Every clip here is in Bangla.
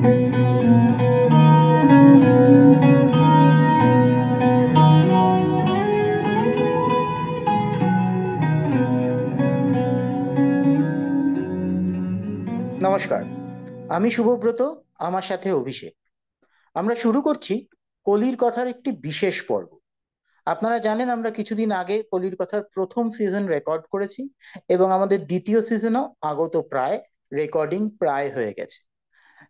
নমস্কার, আমি শুভব্রত, আমার সাথে অভিষেক। আমরা শুরু করছি কোহলির কথার একটি বিশেষ পর্ব। আপনারা জানেন, আমরা কিছুদিন আগে কোহলির কথার প্রথম সিজন রেকর্ড করেছি এবং আমাদের দ্বিতীয় সিজনও আগত প্রায়, রেকর্ডিং প্রায় হয়ে গেছে।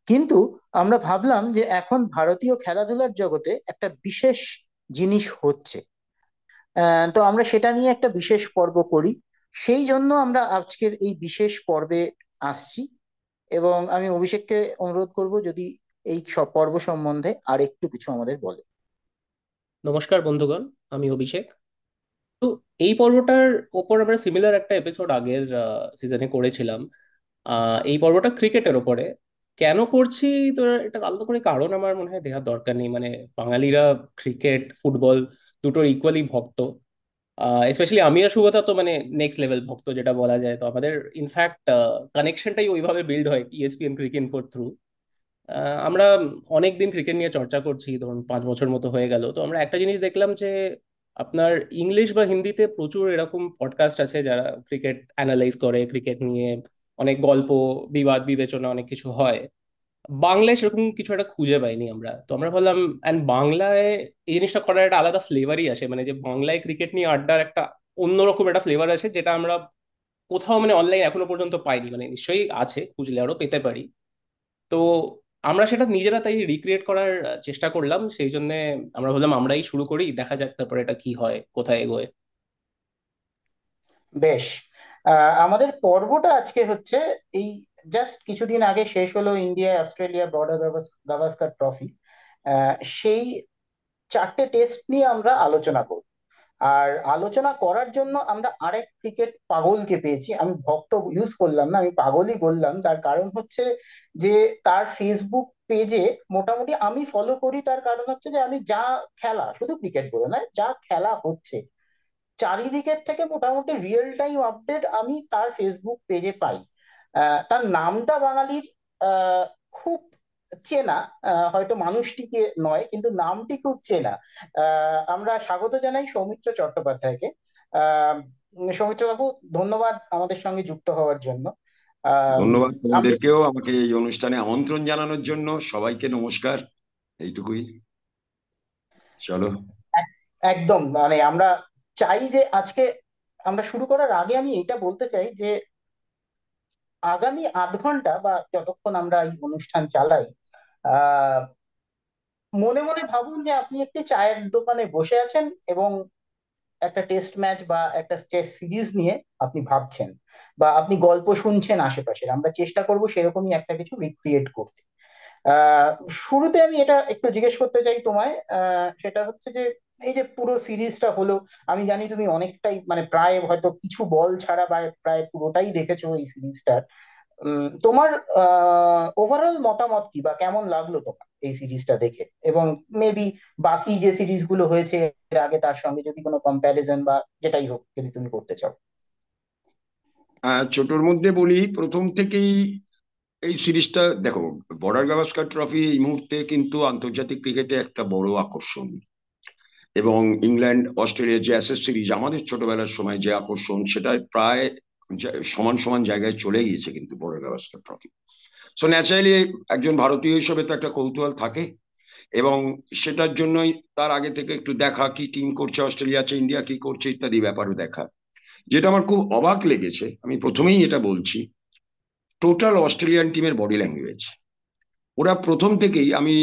কিন্তু আমরা ভাবলাম যে এখন ভারতীয় খেলাধুলার জগতে একটা বিশেষ জিনিস হচ্ছে, তো আমরা সেটা নিয়ে একটা বিশেষ পর্ব করি। সেই জন্য আমরা আজকের এই বিশেষ পর্বে আসছি এবং আমি অভিষেককে অনুরোধ করব যদি এই পর্ব সম্বন্ধে আর একটু কিছু আমাদের বলে। নমস্কার বন্ধুগণ, আমি অভিষেক। তো এই পর্বটার ওপর আমরা সিমিলার একটা এপিসোড আগের সিজনে করেছিলাম। এই পর্বটা ক্রিকেটের ওপরে কেন করছি, তো এটা আলাদা করে কারণ আমার মনে হয় দেওয়ার দরকার নেই। মানে বাঙালিরা ক্রিকেট, ফুটবল দুটোর ইকুয়ালি ভক্ত। স্পেশালি আমি আর শুভতা তো মানে নেক্সট লেভেল ভক্ত যেটা বলা যায়। তো আমাদের ইনফ্যাক্ট কানেকশনটাই ওইভাবে বিল্ড হয় ইএসপিএন ক্রিকেট ইনফোর থ্রু। আমরা অনেকদিন ক্রিকেট নিয়ে চর্চা করছি, ধরুন 5 বছর মতো হয়ে গেল। তো আমরা একটা জিনিস দেখলাম যে আপনার ইংলিশ বা হিন্দিতে প্রচুর এরকম পডকাস্ট আছে যারা ক্রিকেট অ্যানালাইজ করে, ক্রিকেট নিয়ে অনেক গল্প, বিবাদ, বিবেচনা অনেক কিছু হয়। বাংলায় সেরকম কিছু একটা খুঁজে পাইনি আমরা। তো আমরা বললাম, অ্যান্ড বাংলায় এই জিনিসটা করার একটা আলাদা ফ্লেভারই আসে, মানে যে বাংলায় ক্রিকেট নিয়ে আড্ডার একটা অন্যরকম একটা ফ্লেভার আসে, যেটা আমরা কোথাও মানে অনলাইন এখনো পর্যন্ত পাইনি। মানে নিশ্চয়ই আছে, খুঁজলে আরও পেতে পারি। তো আমরা সেটা নিজেরা তাই রিক্রিয়েট করার চেষ্টা করলাম। সেই জন্য আমরা বললাম আমরাই শুরু করি, দেখা যাক তারপরে এটা কি হয়, কোথায় এগোয়। বেশ, আমাদের পর্বটা আজকে হচ্ছে এই জাস্ট কিছুদিন আগে শেষ হলো India Australia Border Gavaskar trophy, সেই 4টে টেস্ট নিয়ে আমরা আলোচনা করব। আর আলোচনা করার জন্য আমরা আরেক ক্রিকেট পাগলকে পেয়েছি। আমি ভক্ত ইউজ করলাম না, আমি পাগলই বললাম। তার কারণ হচ্ছে যে তার ফেসবুক পেজে মোটামুটি আমি ফলো করি। তার কারণ হচ্ছে যে আমি যা খেলা, শুধু ক্রিকেট বলে না, যা খেলা হচ্ছে চারিদিকের থেকে মোটামুটি রিয়েল টাইম আপডেট আমি তার ফেসবুক পেজে পাই। তার নামটা বাঙালির খুব চেনা, হয়তো মানুষটিকে নয় কিন্তু নামটি খুব চেনা। আমরা স্বাগত জানাই সৌমিত্র চট্টোপাধ্যায়কে। সৌমিত্র বাবু, ধন্যবাদ আমাদের সঙ্গে যুক্ত হওয়ার জন্য। ধন্যবাদ আপনাদেরকেও আমাকে এই অনুষ্ঠানে আমন্ত্রণ জানানোর জন্য। সবাইকে নমস্কার, এইটুকুই। চলো, একদম মানে আমরা চাই যে আজকে আমরা শুরু করার আগে আমি এটা বলতে চাই যে আগামী আধ ঘন্টা বা যতক্ষণ আমরা এই অনুষ্ঠান চালাই, মনে মনে ভাবুন যে আপনি একটি চায়ের দোকানে বসে আছেন এবং একটা টেস্ট ম্যাচ বা একটা টেস্ট সিরিজ নিয়ে আপনি ভাবছেন বা আপনি গল্প শুনছেন আশেপাশের। আমরা চেষ্টা করব সেরকমই একটা কিছু রিক্রিয়েট করতে। শুরুতে আমি এটা একটু জিজ্ঞেস করতে চাই তোমায়, সেটা হচ্ছে যে এই যে পুরো সিরিজটা হলো, আমি জানি তুমি অনেকটাই মানে প্রায় হয়তো কিছু বল ছাড়া বা প্রায় পুরোটাই দেখেছো এই সিরিজটার। তোমার ওভারঅল মতামত কি বা কেমন লাগলো তোমার এই সিরিজটা দেখে, এবং মেবি বাকি যে সিরিজগুলো হয়েছে এর আগে তার সঙ্গে যদি কোনো কম্প্যারিজন বা যেটাই হোক যদি তুমি করতে চাও? ছোটর মধ্যে বলি, প্রথম থেকেই এই সিরিজটা দেখো। বর্ডার গাভাস্কার ট্রফি এই মুহূর্তে কিন্তু আন্তর্জাতিক ক্রিকেটে একটা বড় আকর্ষণ, এবং ইংল্যান্ড অস্ট্রেলিয়ার যে অ্যাশেজ সিরিজ আমাদের ছোটবেলার সময় যে আকর্ষণ, সেটা প্রায় সমান সমান জায়গায় চলে গিয়েছে কিন্তু Border Gavaskar trophy. So naturally একজন ভারতীয় হিসেবে তো একটা কৌতূহল থাকে, এবং সেটার জন্যই তার আগে থেকে একটু দেখা, কি টিম করছে অস্ট্রেলিয়া, আছে ইন্ডিয়া কি করছে ইত্যাদি ব্যাপারও দেখা। যেটা আমার খুব অবাক লেগেছে, আমি প্রথমেই এটা বলছি, টোটাল অস্ট্রেলিয়ান টিমের বডি ল্যাঙ্গুয়েজ। ওরা প্রথম থেকেই, আমি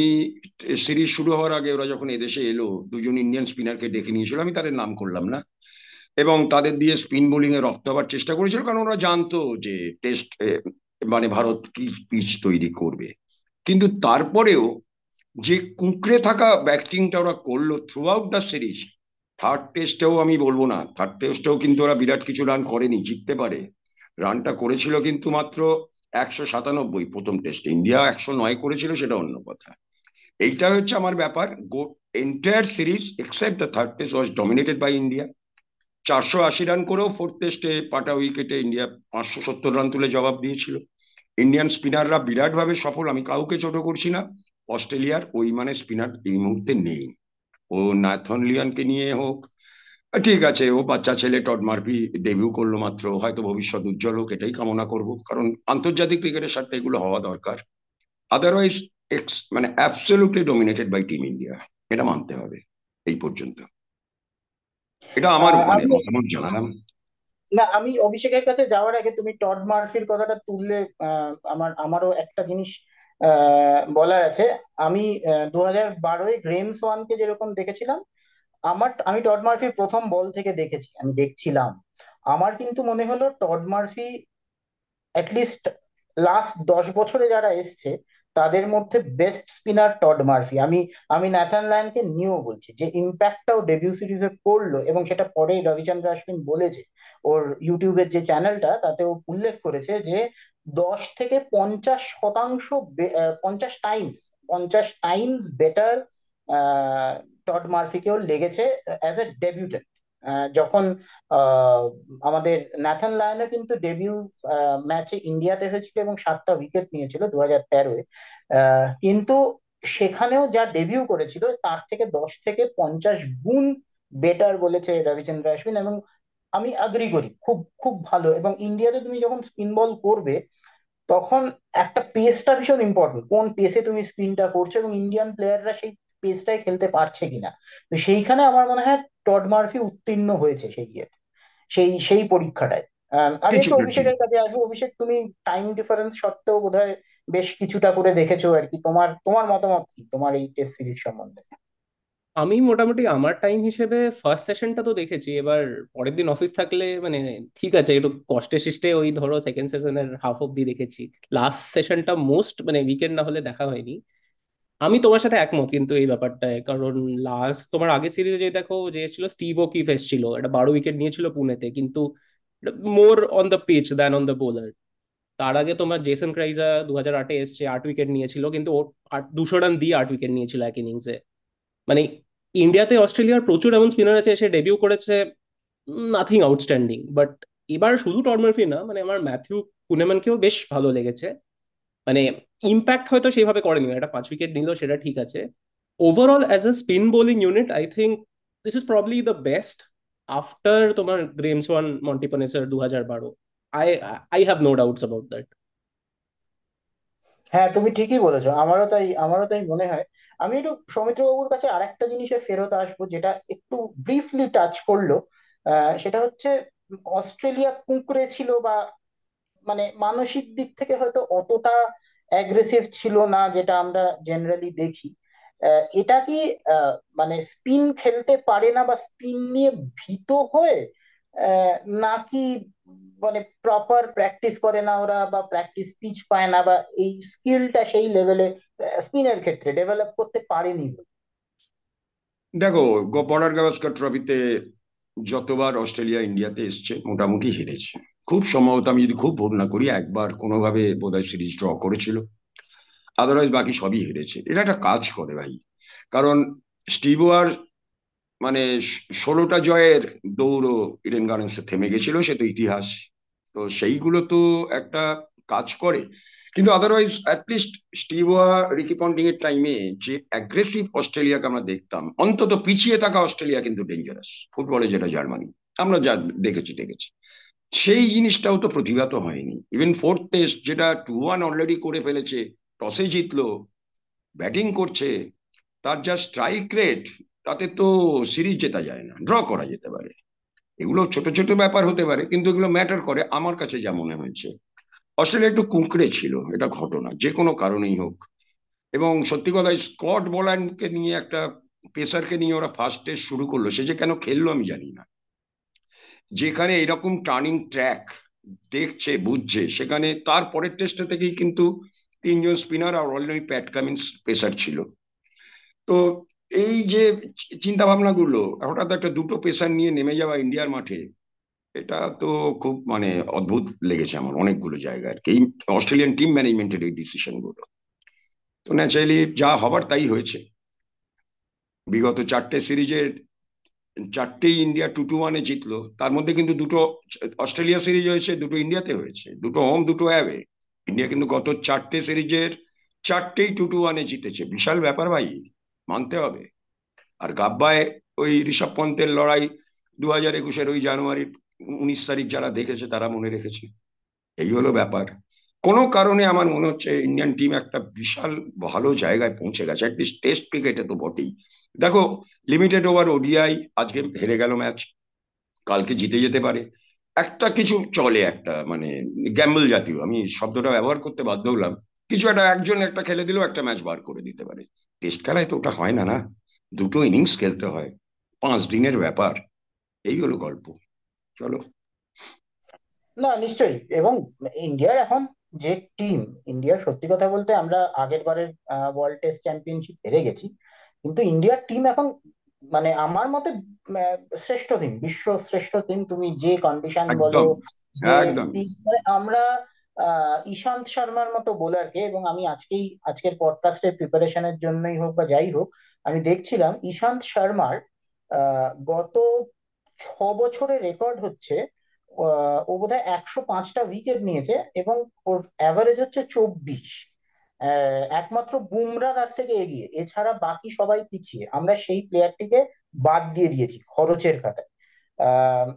সিরিজ শুরু হওয়ার আগে ওরা যখন এদেশে এলো, দুজন ইন্ডিয়ান স্পিনারকে ডেকে নিয়েছিল, আমি তাদের নাম করলাম না, এবং তাদের দিয়ে স্পিন বোলিং এ রপ্ত হওয়ার চেষ্টা করেছিল, কারণ ওরা জানতো যে টেস্ট মানে ভারত কি পিচ তৈরি করবে। কিন্তু তারপরেও যে কুঁকড়ে থাকা ব্যাটিংটা ওরা করলো through out the series. 3rd টেস্টেও আমি বলবো না, 3rd টেস্টেও কিন্তু ওরা বিরাট কিছু রান করেনি, জিততে পারে। রানটা করেছিল কিন্তু মাত্র 197 প্রথম টেস্টে, ইন্ডিয়া 109 করেছিল, সেটা অন্য কথা। এইটা হচ্ছে আমার ব্যাপার। Entire series except the 3rd test was dominated by India. 480 run করেও 4th টেস্টে পাটা উইকেটে ইন্ডিয়া 570 রান তুলে জবাব দিয়েছিল। ইন্ডিয়ান স্পিনাররা বিরাটভাবে সফল, আমি কাউকে ছোট করছি না। অস্ট্রেলিয়ার ওই মানে স্পিনার এই মুহূর্তে নেই। ও ন্যাথন লিওনকে নিয়ে হোক, ঠিক আছে, ও বাচ্চা ছেলে টড মার্ফি ডেবিউ করলো মাত্র, হয়তো ভবিষ্যৎ উজ্জ্বল হোক, এটাই কামনা করব, কারণ আন্তর্জাতিক ক্রিকেটের স্বার্থে এগুলো হওয়া দরকার। আদারওয়াইজ মানে absolutely dominated by team India, এটা মানতে হবে এই পর্যন্ত। এটা আমার মতামত জানালাম। না, আমি অভিষেকের কাছে যাওয়ার আগে তুমি টড মার্ফির কথাটা তুললে আমারও একটা জিনিস বলার আছে। আমি 2012-এ গ্রেম সোয়ানকে যেরকম দেখেছিলাম, আমি টড মার্ফির প্রথম বল থেকে দেখেছি, আমি দেখছিলাম, আমার কিন্তু মনে হলো টড মার্ফি অ্যাটলিস্ট লাস্ট 10 বছরে যারা এসছে তাদের মধ্যে বেস্ট স্পিনার টড মার্ফি। আমি ন্যাথান লায়নকে নিয়েও বলছি, যে ইম্প্যাক্টটাও ডেবিউ সিরিজে করলো, এবং সেটা পরে রবিচন্দ্র আশ্বিন বলেছে, ওর ইউটিউবের যে চ্যানেলটা তাতেও উল্লেখ করেছে যে 10 থেকে 50% 50 টাইমস বেটার টড মার্ফিকেও লেগেছে অ্যাজ এ ডেবিউটেন্ট। যখন আমাদের ন্যাথান লায়নও কিন্তু ডেবিউ ম্যাচে ইন্ডিয়াতে হয়েছিল এবং 7টা উইকেট নিয়েছিল 2013-এ, কিন্তু সেখানেও যা ডেবিউ করেছিল তার থেকে 10 থেকে 50 গুণ বেটার বলেছে রবিচন্দ্র আশ্বিন, এবং আমি অ্যাগ্রি করি, খুব খুব ভালো। এবং ইন্ডিয়াতে তুমি যখন স্পিন বল করবে তখন একটা পেসটা ভীষণ ইম্পর্টেন্ট, কোন পেসে তুমি স্পিনটা করছো এবং ইন্ডিয়ান প্লেয়াররা সেই পেসটাই খেলতে পারছে কিনা। তো সেইখানে আমার মনে হয় টড মার্ফি উত্তীর্ণ হয়েছে সেই পরীক্ষাটায়। আমি একটু অভিষেকের কাছে আসবো। অভিষেক, তুমি টাইম ডিফারেন্স সত্ত্বেও বোধহয় বেশ কিছুটা করে দেখেছো আর কি, তোমার মতামত কি তোমার এই টেস্ট সিরিজ সম্বন্ধে? আমি মোটামুটি আমার টাইম হিসেবে ফার্স্ট সেশনটা তো দেখেছি, এবার পরের দিন অফিস থাকলে মানে ঠিক আছে একটু কষ্টে সৃষ্টে ওই ধরো সেকেন্ড সেশনের হাফ অব্দি দেখেছি, লাস্ট সেশনটা মোস্ট মানে উইকেন্ড না হলে দেখা হয়নি। আমি তোমার সাথে একমত কিন্তু এই ব্যাপারটায়, কারণ লাস্ট তোমার আগের সিরিজে যে দেখো যে ছিল স্টিভ ও কিফ এসেছিল, এটা 12 উইকেট নিয়েছিল পুনেতে, কিন্তু more on the pitch than on the bowler. তার আগে তোমার জেসন ক্রাইজা 2008-এ এসছে, 8 উইকেট নিয়েছিল, কিন্তু ও 200 রান দিয়ে 8 উইকেট নিয়েছিল এক ইনিংসে। মানে ইন্ডিয়াতে অস্ট্রেলিয়ার প্রচুর এমন স্পিনার আছে এসে ডেবিউ করেছে, নাথিং আউটস্ট্যান্ডিং। বাট এবার শুধু টড মার্ফি না, মানে আমার ম্যাথিউ কুনেম্যানকেও বেশ ভালো লেগেছে, মানে ইম্প্যাক্ট হয়তো সেইভাবে করেনি, একটা 5 উইকেট নিল সেটা ঠিক আছে। Overall as a spin bowling unit I think this is probably the best after তোমার Graeme Swann Monty Panesar 2012। I have no doubts about that. হ্যাঁ, তুমি ঠিকই বলেছো, আমারও তাই মনে হয়। আমি একটু সৌমিত্র বাবুর কাছে আরেকটা জিনিসে ফেরত আসবো, যেটা একটু ব্রিফলি টাচ করলো, সেটা হচ্ছে অস্ট্রেলিয়া কুঁকড়ে ছিল বা মানে মানসিক দিক থেকে হয়তো অতটা অ্যাগ্রেসিভ ছিল না, যেটা আমরা জেনারেলি দেখি। এটা কি মানে স্পিন খেলতে পারে না বা স্পিন নিয়ে ভীত হয়ে, নাকি মানে প্রপার প্র্যাকটিস করে না ওরা, বা প্র্যাকটিস পিচ পায় না, বা এই স্কিলটা সেই লেভেলে স্পিনের ক্ষেত্রে ডেভেলপ করতে পারেনি? দেখো, বর্ডার গাভাস্কার ট্রফিতে যতবার অস্ট্রেলিয়া ইন্ডিয়াতে এসছে মোটামুটি হেরেছে। খুব সম্ভবত, আমি যদি খুব ভুল না করি, একবার কোনোভাবে বোধহয় সিরিজ ড্র করেছিল, আদারওয়াইজ বাকি সবই হেরেছে। এটা একটা কাজ করে ভাই, কারণ স্টিভ ওয়ার মানে 16টা জয়ের দৌড় ইডেন গার্ডেন্সে থেমে গেছিল, সে তো ইতিহাস। তো সেইগুলো তো একটা কাজ করে, কিন্তু otherwise at least Steve Waugh Ricky Ponting এর টাইমে যে অ্যাগ্রেসিভ অস্ট্রেলিয়াকে আমরা দেখতাম, অন্তত পিছিয়ে থাকা অস্ট্রেলিয়া কিন্তু ডেঞ্জারাস ফুটবলে, যেটা জার্মানি আমরা যা দেখেছি সেই জিনিসটাও তো প্রতিভাত হয়নি। ইভেন ফোর্থ টেস্ট যেটা 2-1 অলরেডি করে ফেলেছে, টসে জিতলো, ব্যাটিং করছে, তার যা স্ট্রাইক রেট তাতে তো সিরিজ জেতা যায় না, ড্র করা যেতে পারে। এগুলো ছোট ছোট ব্যাপার হতে পারে, কিন্তু এগুলো ম্যাটার করে। আমার কাছে যা মনে হয়েছে অস্ট্রেলিয়া একটু কুঁকড়ে ছিল, এটা ঘটনা যে কোনো কারণেই হোক। এবং সত্যি কথা, স্কট বোল্যান্ডকে নিয়ে একটা পেসারকে নিয়ে ওরা ফার্স্ট টেস্ট শুরু করলো, সে যে কেন খেললো আমি জানি না। যেখানে এরকম টার্নিং ট্র্যাক দেখছে বুঝছে, সেখানে তার পরের টেস্টটা থেকেই কিন্তু 3 জন স্পিনার আর অলরেডি প্যাট কামিন্স পেসার ছিল। তো এই যে চিন্তা ভাবনাগুলো হঠাৎ একটা 2টো পেসার নিয়ে নেমে যাওয়া ইন্ডিয়ার মাঠে, এটা তো খুব মানে অদ্ভুত লেগেছে আমার অনেকগুলো জায়গা আর কি, অস্ট্রেলিয়ান টিম ম্যানেজমেন্টের এই ডিসিশনগুলো। তো ন্যাচারালি যা হবার তাই হয়েছে। বিগত 4টে সিরিজের 4টেই ইন্ডিয়া 2-1-এ জিতলো, তার মধ্যে কিন্তু 2টো অস্ট্রেলিয়া সিরিজ হয়েছে, 2টো ইন্ডিয়াতে হয়েছে, 2টো হোম 2টো অ্যাওয়ে। ইন্ডিয়া কিন্তু গত 4টে সিরিজের 4টেই 2-1 জিতেছে, বিশাল ব্যাপার ভাই, মানতে হবে। আর গাব্বায় ওই ঋষভ পন্তের লড়াই 2021-এর ওই জানুয়ারির 19 তারিখ যারা দেখেছে তারা মনে রেখেছে। এই হলো ব্যাপার। কোনো কারণে আমার মনে হচ্ছে ইন্ডিয়ান টিম একটা বিশাল ভালো জায়গায় পৌঁছে গেছে, অ্যাটলিস্ট টেস্ট ক্রিকেটে তো বটেই। দেখো লিমিটেড ওভার ওডিআই, আজকে হেরে গেল ম্যাচ, কালকে জিতে যেতে পারে, একটা কিছু চলে, একটা মানে গ্যাম্বল জাতীয়, আমি শব্দটা ব্যবহার করতে বাধ্য হলাম, কিছু একটা একজন একটা খেলে দিলেও একটা ম্যাচ বার করে দিতে পারে। টেস্ট খেলায় তো ওটা হয় না, না দুটো ইনিংস খেলতে হয়, 5 দিনের ব্যাপার। এই হলো গল্প। চলো না, নিশ্চয়ই। এবং ইন্ডিয়ার এখন যে টিম, ইন্ডিয়ার সত্যি কথা বলতে আমরা আগের বারের ওয়ার্ল্ড টেস্ট চ্যাম্পিয়নশিপ হেরে গেছি, কিন্তু ইন্ডিয়ার টিম এখন মানে আমার মতে শ্রেষ্ঠ টিম, বিশ্ব শ্রেষ্ঠ টিম। তুমি যে কন্ডিশন বলো, আমরা ইশান্ত শর্মার মতো বোলারকে, এবং আমি আজকের পডকাস্টের প্রিপারেশনের জন্যই হোক বা যাই হোক আমি দেখছিলাম ইশান্ত শর্মার গত 6 বছরের রেকর্ড হচ্ছে ও বোধহয় 105টা উইকেট নিয়েছে এবং ওর অ্যাভারেজ হচ্ছে 24। একমাত্র বুমরা তার থেকে এগিয়ে, এছাড়া বাকি সবাই পিছিয়ে। আমরা সেই প্লেয়ারটিকে বাদ দিয়ে দিয়েছি খরচের খাতায়।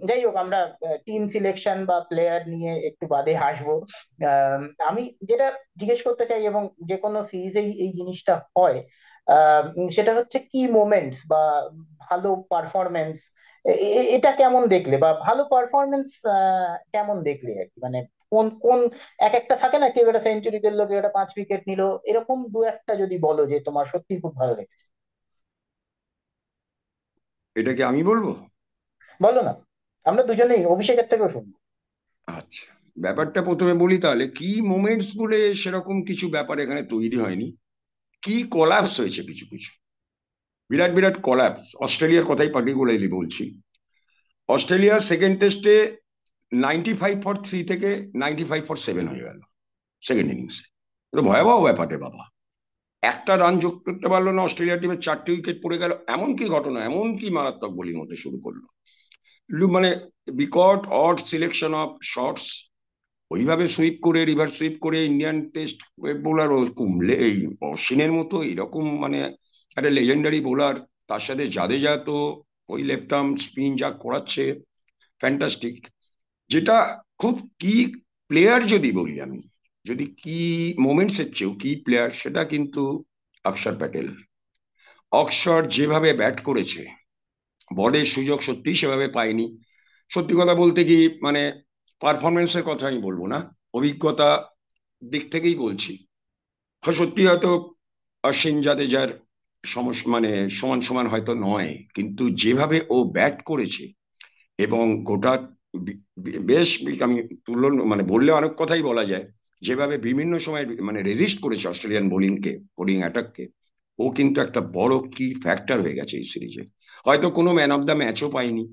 যাই হোক, আমরা টিম সিলেকশন বা প্লেয়ার নিয়ে একটু বাদে আসবো। আমি যেটা জিজ্ঞেস করতে চাই, এবং যে কোনো সিরিজেই এই জিনিসটা হয়, সেটা হচ্ছে কি মোমেন্টস বা ভালো পারফরমেন্স, এটা কেমন দেখলে, বা ভালো পারফরমেন্স কেমন দেখলে আর কি, মানে কোন কোন এক একটা থাকে না, কেউ একটা সেঞ্চুরি করলো, কেউ একটা 5 উইকেট নিল, এরকম দু একটা যদি বলো যে তোমার সত্যি খুব ভালো লেগেছে। এটা কি আমি বলবো? বলো না, আমরা দুজনেই, অভিষেকের থেকেও শুনবো। আচ্ছা, ব্যাপারটা প্রথমে বলি তাহলে, কি মোমেন্টস বলে সেরকম কিছু ব্যাপার এখানে তৈরি হয়নি, কি কলাপস হয়েছে কিছু কিছু বিরাট বিরাট কলাপস। অস্ট্রেলিয়ার কথাই পার্টিকুলারলি বলছি, অস্ট্রেলিয়া সেকেন্ড টেস্টে 95/3 থেকে 95/7 হয়ে গেল সেকেন্ড ইনিংসে, ভয়াবহ ব্যাপারে বাবা। একটা রান যোগ করতে পারলো না অস্ট্রেলিয়া টিমের, 4টে উইকেট পড়ে গেল, এমনকি ঘটনা, এমনকি মারাত্মক বোলিং হতে শুরু করলো, মানে বিকট অড সিলেকশন অফ শর্টস। ওইভাবে সুইপ করে, রিভার্স সুইপ করে ইন্ডিয়ান টেস্ট বোলার কুমলে এই অশ্বিনের মতো এরকম মানে একটা লেজেন্ডারি বোলার, তার সাথে জাদেজা তো ওই লেফট আর্ম স্পিন যা করাচ্ছে ফ্যান্টাস্টিক। যেটা খুব কি প্লেয়ার যদি বলি আমি, যদি কি মোমেন্টসের চেয়েও কি প্লেয়ার, সেটা কিন্তু অক্ষর প্যাটেল। অক্ষর যেভাবে ব্যাট করেছে, বলের সুযোগ সত্যি সেভাবে পায়নি। সত্যি কথা বলতে কি মানে পারফরমেন্সের কথা আমি বলবো না, অভিজ্ঞতা দিক থেকেই বলছি, সত্যি হয়তো অশ্বিন জাদেজার মানে সমান সমান হয়তো নয়, কিন্তু যেভাবে ও ব্যাট করেছে এবং গোটা বেশ আমি তুলনা মানে বললে অনেক কথাই বলা যায়, যেভাবে বিভিন্ন সময় মানে রেজিস্ট করেছে অস্ট্রেলিয়ান বোলিংকে, বোলিং অ্যাটাককে, ও কিন্তু একটা বড় কি ফ্যাক্টর হয়ে গেছে এই সিরিজে। হয়তো কোনো ম্যান অফ দ্য ম্যাচও পায়নি,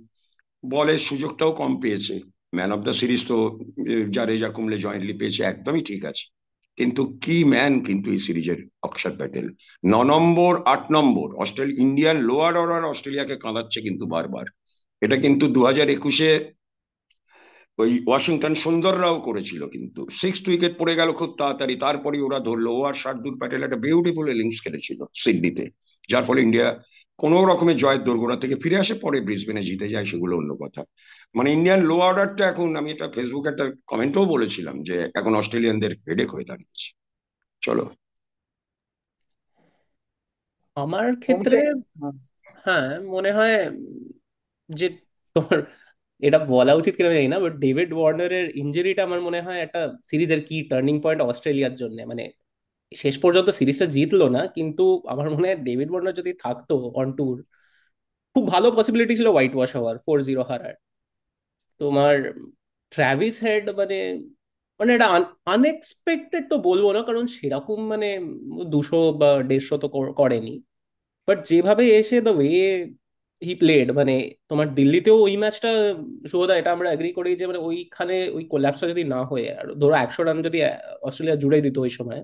বলের সুযোগটাও কম পেয়েছে, ম্যান অফ দ্য সিরিজ তো জাদেজা কুমলে জয়েন্টলি পেয়েছে, একদমই ঠিক আছে, কিন্তু কি ম্যান কিন্তু এই সিরিজের Akshar Patel. 9 number 8 number Australia, Indian lower order অস্ট্রেলিয়াকে কাঁদাচ্ছে কিন্তু বারবার। এটা কিন্তু 2021-এ ওই ওয়াশিংটন সুন্দররাও করেছিল, কিন্তু 6th উইকেট পড়ে গেল খুব তাড়াতাড়ি, তারপরে ওরা ধরলো। ও আর শার্দুল প্যাটেল একটা বিউটিফুল ইনিংস খেলেছিল সিডনিতে, যার ফলে ইন্ডিয়া কোনো রকমের জয়ের দোরগোড়া থেকে ফিরে আসে, পরে ব্রিসবেনে জিতে যায়, সেগুলো অন্য কথা। মানে ইন্ডিয়ান লো অর্ডারটা এখন, আমি এটা ফেসবুকে একটা কমেন্টও বলেছিলাম যে এখন অস্ট্রেলিয়ানদের হেডেক হয়ে দাঁড়িয়েছে। চলো আমার ক্ষেত্রে হ্যাঁ মনে হয় যে তোর এটা বলা উচিত কিনা জানি না, বাট ডেভিড ওয়ার্নারের ইঞ্জুরিটা আমার মনে হয় একটা সিরিজের কি টার্নিং পয়েন্ট অস্ট্রেলিয়ার জন্য। মানে শেষ পর্যন্ত সিরিজটা জিতলো না, কিন্তু আমার মনে হয় ডেভিড ওয়ার্নার যদি থাকতো অন ট্যুর, খুব ভালো পসিবিলিটি ছিল হোয়াইট ওয়াশ হওয়ার, 4-0 হারার। তোমার ট্র্যাভিস হেড মানে মানে এটা আনএক্সপেক্টেড তো বলবো না, কারণ সেরকম মানে 200 বা 150 তো করেনি, বাট যেভাবে এসে দ্য ওয়ে হি প্লেড, মানে তোমার দিল্লিতেও ওই ম্যাচটা সুবোধা, এটা আমরা এগ্রি করি যে মানে ওইখানে ওই কোল্যাপসটা যদি না হয়ে, আর ধরো 100 রান যদি অস্ট্রেলিয়া জুড়ে দিত ওই সময়,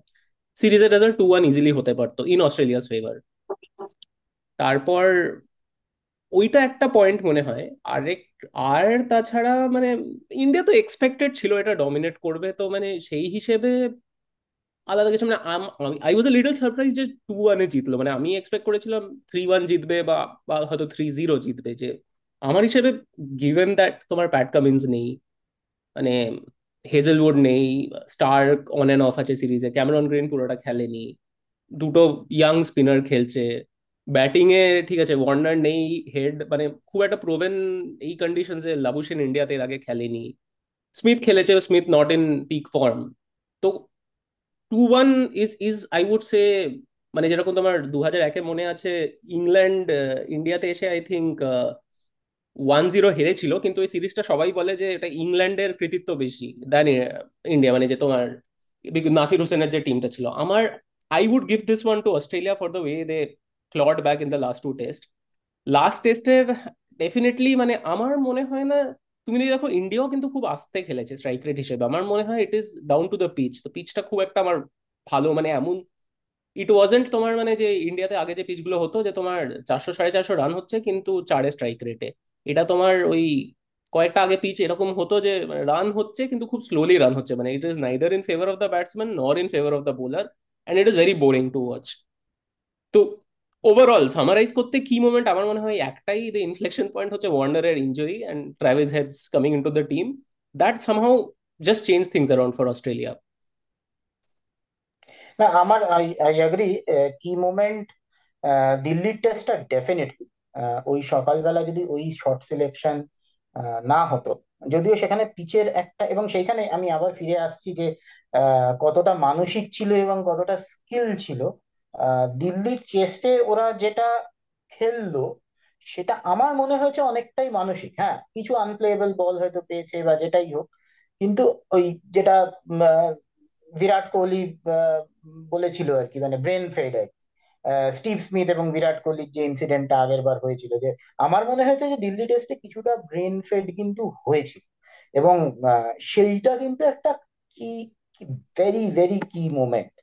সিরিজের রেজাল্ট 2-1 ইজিলি হতে পারতো ইন অস্ট্রেলিয়াস ফেভার। তারপর ওইটা একটা পয়েন্ট মনে হয়। আর তাছাড়া মানে ইন্ডিয়া তো এক্সপেক্টেড ছিল এটা ডমিনেট করবে, তো মানে সেই হিসেবে আলাদা কিছু মানে I was a little surprise যে 2-1 জিতলো। মানে আমি এক্সপেক্ট করেছিলাম 3-1 জিতবে বা হয়তো 3-0 জিতবে। যে আমার হিসেবে গিভেন দ্যাট তোমার প্যাট কামিন্স নেই, মানে হেজেলউড নেই, স্টার্ক অন অ্যান্ড অফ আছে সিরিজে, ক্যামেরন গ্রিন পুরোটা খেলেনি, দুটো ইয়াং স্পিনার খেলছে, ব্যাটিংয়ে ঠিক আছে ওয়ার্নার নেই, হেড মানে খুব একটা প্রোভেন এই কন্ডিশনসে লাবুশেন ইন্ডিয়াতে এর আগে খেলেনি, স্মিথ খেলেছে, Smith not in peak form. তো 2-1 ইজ আই উড সে মানে যেরকম তোমার 2001-এ মনে আছে ইংল্যান্ড ইন্ডিয়াতে এসে আই থিঙ্ক 1-0 হেরেছিল, কিন্তু এই সিরিজটা সবাই বলে যে এটা ইংল্যান্ডের কৃতিত্ব বেশি দ্যান ইন্ডিয়া, মানে যে তোমার নাসির হোসেনের যে টিমটা ছিল। আমার I would give this one to Australia for the way they clawed back in the last two tests. Last test definitely মানে আমার মনে হয় না, তুমি যদি দেখো ইন্ডিয়াও কিন্তু খুব আস্তে খেলেছে স্ট্রাইক রেট হিসেবে। আমার মনে হয় it is down to the pitch, তো পিচটা খুব একটা আমার ভালো মানে এমন ইট ওয়াজেন্ট তোমার মানে যে ইন্ডিয়াতে আগে যে পিচগুলো হতো যে তোমার 400-450 রান হচ্ছে কিন্তু 4 স্ট্রাইক রেটে, এটা তোমার ওই কয়েকটা আগে পিচ এরকম হতো যে রান হচ্ছে কিন্তু খুব স্লোলি রান হচ্ছে, মানে it is neither in favour of the batsman nor in favour of the bowler and it is very boring to watch. তো ওভারঅল সামারাইজ করতে কি মোমেন্ট আমার মনে হয় একটাই, দ্য ইনফ্লেকশন পয়েন্ট হচ্ছে ওয়ার্নারের injury and Travis Head's coming into the team that somehow just change things around for Australia. না আমার আই এগ্রি, কি মোমেন্ট দিল্লির টেস্টটা ডেফিনেটলি, ওই সকালবেলা যদি ওই শর্ট সিলেকশন না হতো, যদিও সেখানে পিচের একটা এবং সেইখানে আমি আবার ফিরে আসছি যে কতটা মানসিক ছিল এবং কতটা স্কিল ছিল। দিল্লির টেস্টে ওরা যেটা খেললো সেটা আমার মনে হয়েছে অনেকটাই মানসিক। হ্যাঁ, কিছু আনপ্লেয়েবল বল হয়তো পেয়েছে বা যেটাই হোক, কিন্তু ওই যেটা বিরাট কোহলি বলেছিল আর কি, মানে ব্রেন ফেড আর কি, স্টিভ স্মিথ এবং বিরাট কোহলির যে ইনসিডেন্টটা আগের বার হয়েছিল, যে আমার মনে হয়েছে যে দিল্লি টেস্টে কিছুটা ব্রেন ফেড কিন্তু হয়েছিল এবং সেইটা কিন্তু একটা কি ভেরি ভেরি কি মোমেন্ট,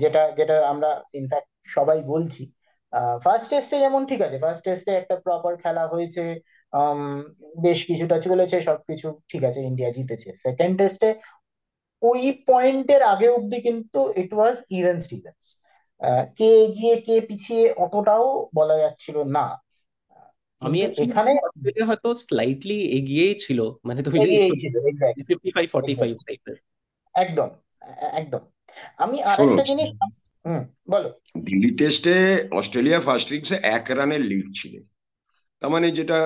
যেটা যেটা আমরা ইনফ্যাক্ট সবাই বলছি। ফার্স্ট টেস্টে যেমন ঠিক আছে, ফার্স্ট টেস্টে একটা প্রপার খেলা হয়েছে, বেশ কিছুটা চলেছে, সবকিছু ঠিক আছে, ইন্ডিয়া জিতেছে। সেকেন্ড টেস্টে ওই পয়েন্টের আগে অব্দি কিন্তু ইট ওয়াজ ইভেন স্টিভেন্স, কে এগিয়ে কে পিছিয়ে অতটাও বলা যাচ্ছিল না। আমি এখানে হয়তো স্লাইটলি এগিয়েই ছিল, মানে তুমি একদম একদম। আমি আরেকটা জিনিস বলো, দিল্লি টেস্টে অস্ট্রেলিয়া ফার্স্ট ইনিংসে 1 রানের লিড ছিল, তার মানে যেটা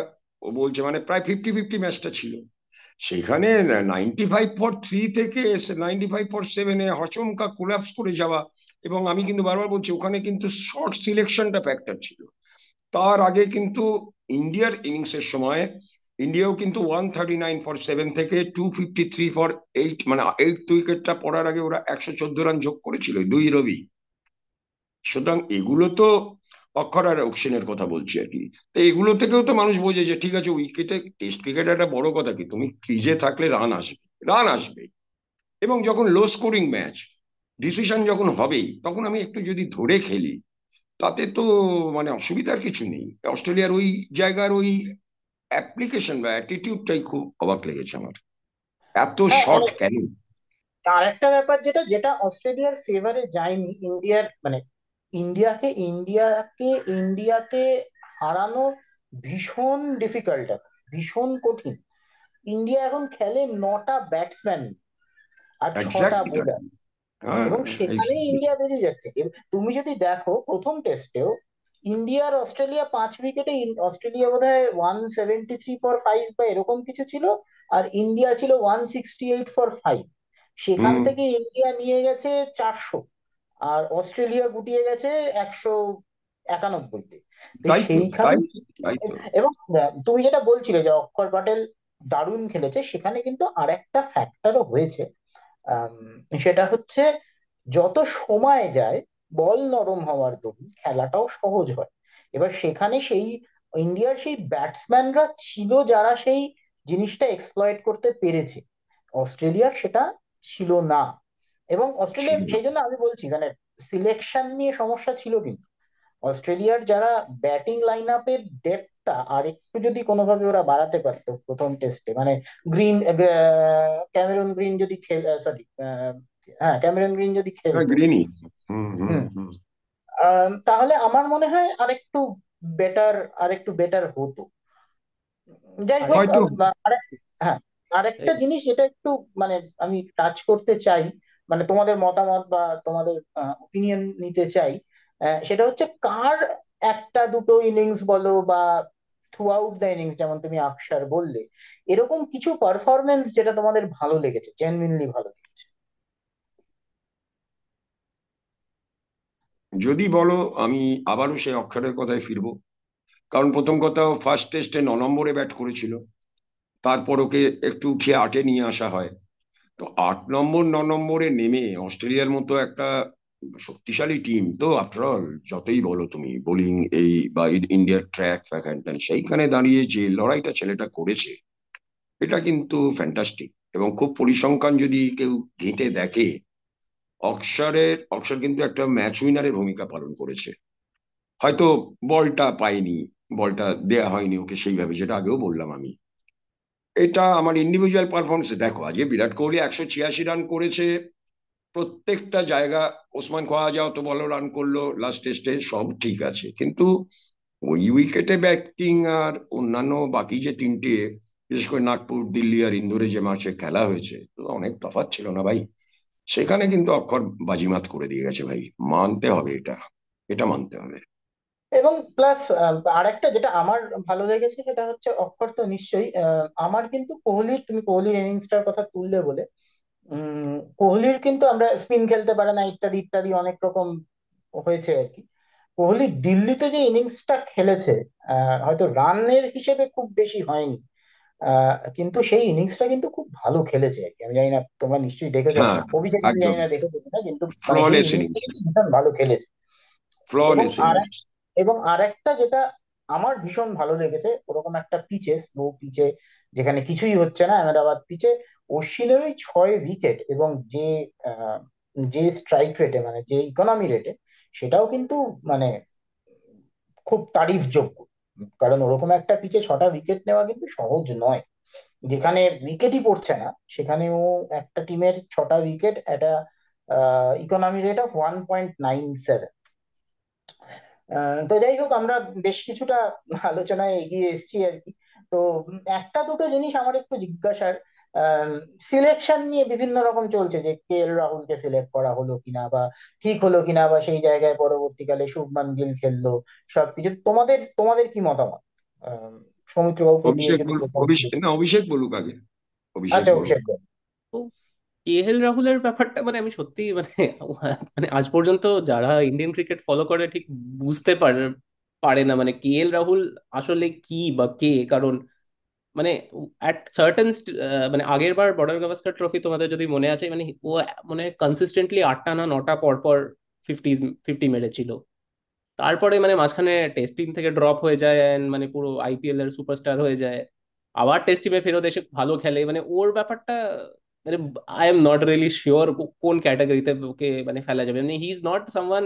ও বলছে মানে প্রায় 50-50 ম্যাচটা ছিল, সেখানে 95/3 থেকে 95/7-এ হচমকা কোলাপস করে যাওয়া। এবং আমি কিন্তু বারবার বলছি ওখানে কিন্তু শর্ট সিলেকশনটা ফ্যাক্টর ছিল। তার আগে কিন্তু ইন্ডিয়ার ইনিংসের সময় ইন্ডিয়াও কিন্তু 139/7 থেকে 253/8 মানে 8 উইকেটটা পড়ার আগে ওরা 114 রান যোগ করেছিল 2 রবি। সুতরাং এগুলো তো অক্ষর আর অক্সিনের কথা বলছি আর কি, তো এগুলো থেকেও তো মানুষ বোঝে যে ঠিক আছে উইকেটে টেস্ট ক্রিকেট একটা বড় কথা কি, তুমি ক্রিজে থাকলে রান আসবে এবং যখন লো স্কোরিং ম্যাচ ডিসিশন যখন হবেই তখন আমি একটু যদি ধরে খেলি তাতে তো মানে অসুবিধার কিছু নেই। অস্ট্রেলিয়ার ওই জায়গার ওই অ্যাপ্লিকেশন বা অ্যাটিটিউডটাই খুব অবাক লেগেছে আমার, এত শর্ট কেন। আর একটা ব্যাপার যেটা যেটা অস্ট্রেলিয়ার ফেভারে যায়নি, ইন্ডিয়ার মানে ইন্ডিয়াতে হারানো ভীষণ ডিফিকাল্ট, ভীষণ কঠিন। ইন্ডিয়া এখন খেলে 9টা ব্যাটসম্যান আর 6টা বোলার এবং সেখানে ইন্ডিয়া বেরিয়ে যাচ্ছে। তুমি যদি দেখো প্রথম টেস্টেও ইন্ডিয়ার অস্ট্রেলিয়া 5 উইকেটে, অস্ট্রেলিয়া বোধহয় 173/5 বা এরকম কিছু ছিল আর ইন্ডিয়া ছিল 168/5, সেখান থেকে ইন্ডিয়া নিয়ে গেছে 400 আর অস্ট্রেলিয়া গুটিয়ে গেছে 191-তে। এবং তুমি যেটা বলছিলে যে অক্ষর প্যাটেল দারুণ খেলেছে, সেখানে কিন্তু আর একটা ফ্যাক্টরও হয়েছে, সেটা হচ্ছে যত সময় যায় বল নরম হওয়ার দরুন খেলাটাও সহজ হয়। এবার সেখানে সেই ইন্ডিয়ার সেই ব্যাটসম্যানরা ছিল যারা সেই জিনিসটা এক্সপ্লয়েট করতে পেরেছে, অস্ট্রেলিয়ার সেটা ছিল না। এবং অস্ট্রেলিয়ার সেই জন্য আমি বলছি মানে সিলেকশন নিয়ে সমস্যা ছিল, কিন্তু অস্ট্রেলিয়ার যারা ব্যাটিং লাইন আপের ডেপথটা আর একটু যদি কোনোভাবে ওরা বাড়াতে পারতো প্রথম টেস্টে, মানে ক্যামেরন গ্রিন যদি খেলে তাহলে আমার মনে হয় আরেকটু বেটার হতো। যাই হোক, হ্যাঁ, আরেকটা জিনিস এটা একটু মানে আমি টাচ করতে চাই, মানে তোমাদের মতামত বা তোমাদের ওপিনিয়ন নিতে চাই, সেটা হচ্ছে কার একটা দুটো ইনিংস বলো বা থ্রু আউট দ্য ইনিংস, যেমন তুমি আকশার বললে, এরকম কিছু পারফরমেন্স যেটা তোমাদের ভালো লেগেছে, জেনুইনলি ভালো লেগেছে? যদি বলো, আমি আবারও সেই অক্ষরের কথায় ফিরবো, কারণ প্রথম কথা ফার্স্ট টেস্টে 9 নম্বরে ব্যাট করেছিল, তারপর ওকে একটু উঠিয়ে 8-এ নিয়ে আসা হয়। তো 8 নম্বর 9 নম্বরে নেমে অস্ট্রেলিয়ার মতো একটা শক্তিশালী টিম, তো আফটারঅল যতই বলো তুমি বোলিং এই বা ইন্ডিয়ার ট্র্যাক ফ্যাকান্টান, সেইখানে দাঁড়িয়ে যে লড়াইটা ছেলেটা করেছে এটা কিন্তু ফ্যান্টাস্টিক। এবং খুব পরিসংখ্যান যদি কেউ ঘেঁটে দেখে, অক্সার কিন্তু একটা ম্যাচ উইনারের ভূমিকা পালন করেছে। হয়তো বলটা দেয়া হয়নি ওকে সেইভাবে, যেটা আগেও বললাম আমি। এটা আমার ইন্ডিভিজুয়াল পারফরমেন্স। দেখো আজকে বিরাট কোহলি 186 রান করেছে, প্রত্যেকটা জায়গা ওসমান খোয়াজা তো বলো রান করলো লাস্ট টেস্টে, সব ঠিক আছে, কিন্তু ওই উইকেটে ব্যাটিং আর অন্যান্য বাকি যে তিনটে, বিশেষ করে নাগপুর, দিল্লি আর ইন্দোরে যে মাঠে খেলা হয়েছে, তো অনেক তফাৎ ছিল না ভাই। সেখানে কিন্তু অক্ষর বাজিমাত করে দিয়ে গেছে ভাই, মানতে হবে, এটা মানতে হবে। এবং প্লাস আরেকটা যেটা আমার ভালো লেগেছে সেটা হচ্ছে অক্ষর তো নিশ্চয়ই, আমার কিন্তু তুমি কোহলির ইনিংসটার কথা তুললে বলে, কোহলির কিন্তু আমরা স্পিন খেলতে পারে না ইত্যাদি ইত্যাদি অনেক রকম হয়েছে আর কি। কোহলি দিল্লিতে যে ইনিংসটা খেলেছে, হয়তো রানের হিসেবে খুব বেশি হয়নি, কিন্তু সেই ইনিংসটা কিন্তু খুব ভালো খেলেছে আর কি। আমি জানি না তোমরা নিশ্চয়ই দেখেছো, অভিষেক জানি না দেখেছো কিনা, কিন্তু ভীষণ ভালো খেলেছে। এবং আরেকটা যেটা আমার ভীষণ ভালো লেগেছে, ওরকম একটা পিচে, স্লো পিচে যেখানে কিছুই হচ্ছে না, আহমেদাবাদ পিচে অশ্বিনের ওই 6 উইকেট এবং যে স্ট্রাইক রেটে, মানে যে ইকোনমি রেটে, সেটাও কিন্তু মানে খুব তারিফযোগ্য। কারণ ওরকম একটা পিচে 6টা উইকেট নেওয়া কিন্তু সহজ নয়, যেখানে উইকেটই পড়ছে না, সেখানেও একটা টিমের 6টা উইকেট, একটা ইকোনমি রেট অফ 1.97। তো যাই হোক, আমরা বেশ কিছুটা আলোচনায় এগিয়ে এসেছি আর কি। তো একটা দুটো জিনিস আমার একটু জিজ্ঞাসার, সিলেকশন নিয়ে বিভিন্ন রকম চলছে যে কেএল রাহুলকে সিলেক্ট করা হলো কিনা বা ঠিক হলো কিনা, বা সেই জায়গায় পরবর্তীকালে শুভমান গিল খেললো, সবকিছু তোমাদের কি মতামত? সৌমিত্রবাবুকে দিয়ে যদি অভিষেক বলুক আগে। আচ্ছা, অভিষেক। কেএল রাহুলের ব্যাপারটা মানে আমি সত্যি মানে আজ পর্যন্ত যারা ইন্ডিয়ান ক্রিকেট ফলো করে ঠিক বুঝতে পারে না মানে কেএল রাহুল আসলে কি বা কে। কারণ মানে অ্যাট সার্টেন মানে আগের বার বর্ডার গাভাস্কার ট্রফি তোমাদের যদি মনে আছে, মানে ও মানে কনসিস্টেন্টলি 8টা না 9টা পরপর 50 মেরেছিল। তারপরে মানে মাঝখানে টেস্ট টিম থেকে ড্রপ হয়ে যায়, মানে পুরো আইপিএল এর সুপারস্টার হয়ে যায়, আবার টেস্ট টিমে ফেরত এসে ভালো খেলে। মানে ওর ব্যাপারটা মানে I am not really sure কোন ক্যাটাগরিতে ওকে মানে ফেলা যাবে। মানে হি ইজ নট সামওয়ান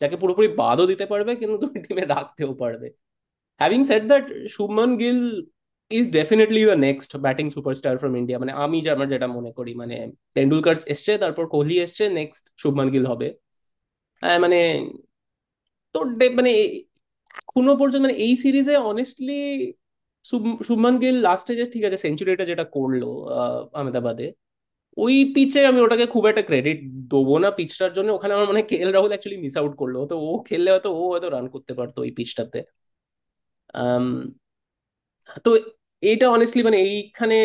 যাকে পুরোপুরি বাদও দিতে পারবে কিন্তু তুমি টিমে রাখতেও পারবে। Having said that, Shubman Gill is definitely the next batting superstar from India. মানে আমি যেটা মনে করি, মানে টেন্ডুলকার এসছে, তারপর কোহলি এসছে, নেক্সট শুভমান গিল হবে। হ্যাঁ মানে তো মানে এখনো পর্যন্ত মানে এই সিরিজে অনেস্টলি শুভমান গিল লাস্টে যে ঠিক আছে সেঞ্চুরিটা যেটা করলো আহমেদাবাদে, ওই পিচে আমি ওটাকে খুব একটা ক্রেডিট দেবো না পিচটার জন্য। ওখানে আমার মনে হয় KL Rahul actually miss out করলো, তো ও খেললে হয়তো রান করতে পারতো ওই পিচটাতে। তো এটা অনেস্টলি মানে এইখানে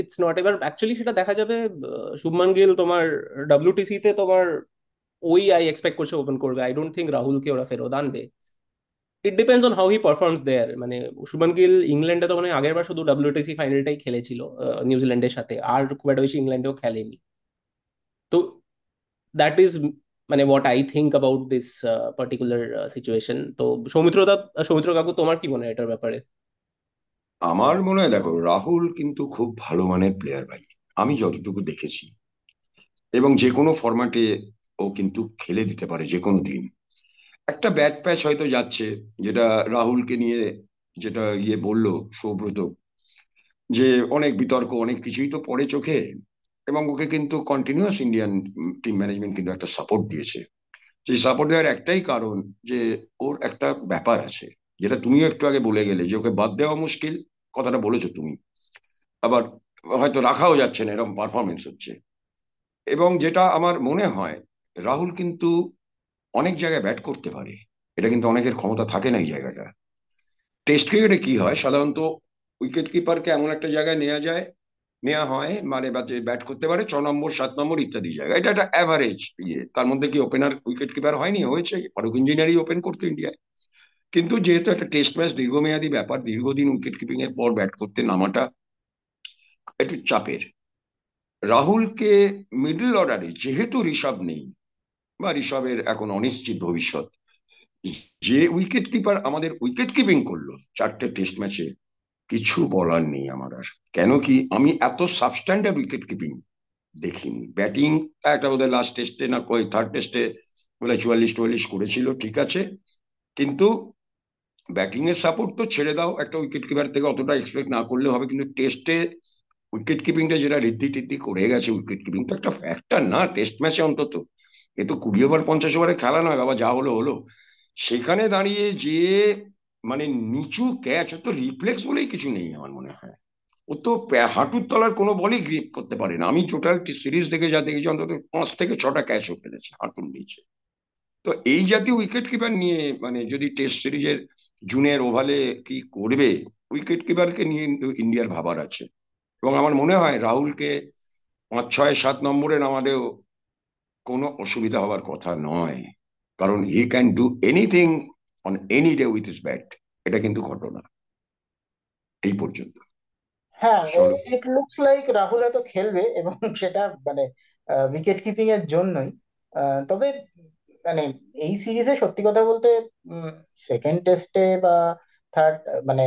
ইটস নট এবার অ্যাকচুয়ালি সেটা দেখা যাবে। শুভমান গিল তোমার WTC তে তোমার ওই আই এক্সপেক্ট করছে ওপেন করবে। আই ডোন্ট থিঙ্ক রাহুলকে ওরা ফেরত আনবে। It depends on how he performs there. মানে শুভমান গিল ইংল্যান্ডে তো মানে আগের বার শুধু WTC ফাইনালটাই খেলেছিল নিউজিল্যান্ডের সাথে, আর খুব একটা বেশি ইংল্যান্ডেও খেলেনি। তো দ্যাট ইজ মানে what I think about this particular situation. তো সৌমিত্র কাকু, তোমার কি মনে হয় এটার ব্যাপারে? আমার মনে হয় দেখো, রাহুল কিন্তু খুব ভালো মানের প্লেয়ার ভাই, আমি যতটুকু দেখেছি, এবং যে কোনো ফরম্যাটে ও কিন্তু খেলে দিতে পারে যে কোনো দিন। একটা ব্যাড প্যাচ হয়তো যাচ্ছে, যেটা রাহুলকে নিয়ে যেটা ইয়ে বললো সৌব্রত, যে অনেক বিতর্ক অনেক কিছুই তো পড়ে চোখে, এবং ওকে কিন্তু কন্টিনিউয়াস ইন্ডিয়ান টিম ম্যানেজমেন্ট কিন্তু একটা সাপোর্ট দিয়েছে। সেই সাপোর্ট দেওয়ার একটাই কারণ যে ওর একটা ব্যাপার আছে, যেটা তুমিও একটু আগে বলে গেলে যে ওকে বাদ দেওয়া মুশকিল, কথাটা বলেছো তুমি, আবার হয়তো রাখাও যাচ্ছে না, এরকম পারফরমেন্স হচ্ছে। এবং যেটা আমার মনে হয় রাহুল কিন্তু অনেক জায়গায় ব্যাট করতে পারে, এটা কিন্তু অনেকের ক্ষমতা থাকে না এই জায়গাটা। টেস্ট ক্রিকেটে কি হয় সাধারণত, উইকেট কিপারকে এমন একটা জায়গায় নেওয়া হয় মানে ব্যাট করতে পারে 6 নম্বর 7 নম্বর ইত্যাদি জায়গায়, এটা একটা অ্যাভারেজ ইয়ে। তার মধ্যে কি ওপেনার উইকেট কিপার হয়নি, হয়েছে, ফারুক ইঞ্জিনিয়ারই ওপেন করতো ইন্ডিয়ায়, কিন্তু যেহেতু একটা টেস্ট ম্যাচ দীর্ঘমেয়াদী ব্যাপার, দীর্ঘদিন উইকেট কিপিং এর পর ব্যাট করতে নামাটা একটু চাপের। রাহুলকে মিডল অর্ডারে যেহেতু ঋষভ নেই বা ঋষভের এখন অনিশ্চিত ভবিষ্যৎ, যে উইকেট কিপার আমাদের উইকেট কিপিং করলো 4টে টেস্ট ম্যাচে, কিছু বলার নেই আমার আর। কেন কি আমি এত সাবস্ট্যান্ডার্ড উইকেট কিপিং দেখিনি। ব্যাটিং একটা বোধহয় লাস্ট টেস্টে না কই থার্ড টেস্টে বোধহয় 44-44 করেছিল, ঠিক আছে, কিন্তু ব্যাটিং এর সাপোর্ট তো ছেড়ে দাও, একটা উইকেট কিপার থেকে অতটা এক্সপেক্ট না করলে হবে। কিন্তু টেস্টে উইকেট কিপিংটা যেটা রিদ্ধি করে গেছে, উইকেট কিপিং তো একটা ফ্যাক্টর না টেস্ট ম্যাচে অন্তত, এ তো 20 ওভার 50 ওভারে খেলা নয় বাবা, যা হলো হলো। সেখানে দাঁড়িয়ে যে মানে নিচু ক্যাচ, ও তো রিফ্লেক্স বলেই কিছু নেই আমার মনে হয়, ও তো হাঁটুর তলার কোনো বলই গ্রিপ করতে পারে না। আমি টোটাল সিরিজ দেখে যা দেখেছি অন্তত 5 থেকে 6টা ক্যাচ ও ফেলেছে হাঁটুর নিচে। তো এই জাতীয় উইকেট কিপার নিয়ে মানে যদি টেস্ট সিরিজের জুনের ওভালে কি করবে, উইকেট কিপারকে নিয়ে ইন্ডিয়ার ভাবার আছে। এবং আমার মনে হয় রাহুলকে 5, 6, 7 নম্বরে নামালেও কোনো অসুবিধা হওয়ার কথা নয়, কারণ he can do anything on any day with his bat. এটা কিন্তু ঘটনা এই পর্যন্ত। হ্যাঁ, it looks like রাহুল হয়তো খেলবে, এবং সেটা মানে উইকেট কিপিং এর জন্যই। তবে মানে এই সিরিজে সত্যি কথা বলতে সেকেন্ড টেস্টে বা থার্ড মানে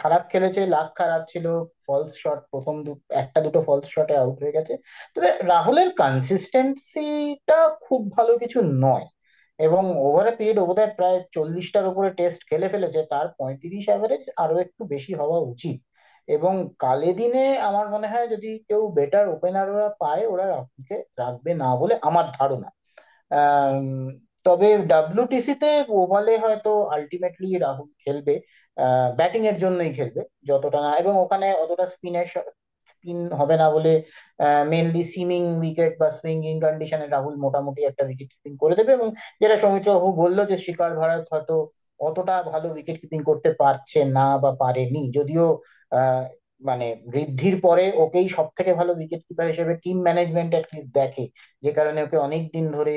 খারাপ খেলেছে, লাক খারাপ ছিল, ফলস শট প্রথম একটা দুটো ফলস শটে আউট হয়ে গেছে। তবে রাহুলের কনসিস্টেন্সিটা খুব ভালো কিছু নয়, এবং ওভার এ পিরিয়ড ওভার প্রায় 40টার উপরে টেস্ট খেলে ফেলেছে, তার 35 অ্যাভারেজ আরো একটু বেশি হওয়া উচিত। এবং কালে দিনে আমার মনে হয় যদি কেউ বেটার ওপেনার ওরা পায়, ওরা রাহুলকে রাখবে না বলে আমার ধারণা। তবে WTC-তে ওভালে হয়তো আলটিমেটলি রাহুল খেলবে, ব্যাটিং এর জন্যই খেলবে যতটা না, এবং ওখানে অতটা স্পিন হবে না বলে মেইনলি সিমিং উইকেট বা সুইংইং কন্ডিশনে রাহুল মোটামুটি একটা উইকেট কিপিং করে দেবে। এবং যেটা সৌমিত্র বাবু বললো যে শিকার ভারত হয়তো অতটা ভালো উইকেট কিপিং করতে পারছে না বা পারেনি, যদিও মানে বৃদ্ধির পরে ওকেই সব থেকে ভালো উইকেট কিপার হিসেবে টিম ম্যানেজমেন্ট অ্যাটলিস্ট দেখে, যে কারণে ওকে অনেক দিন ধরে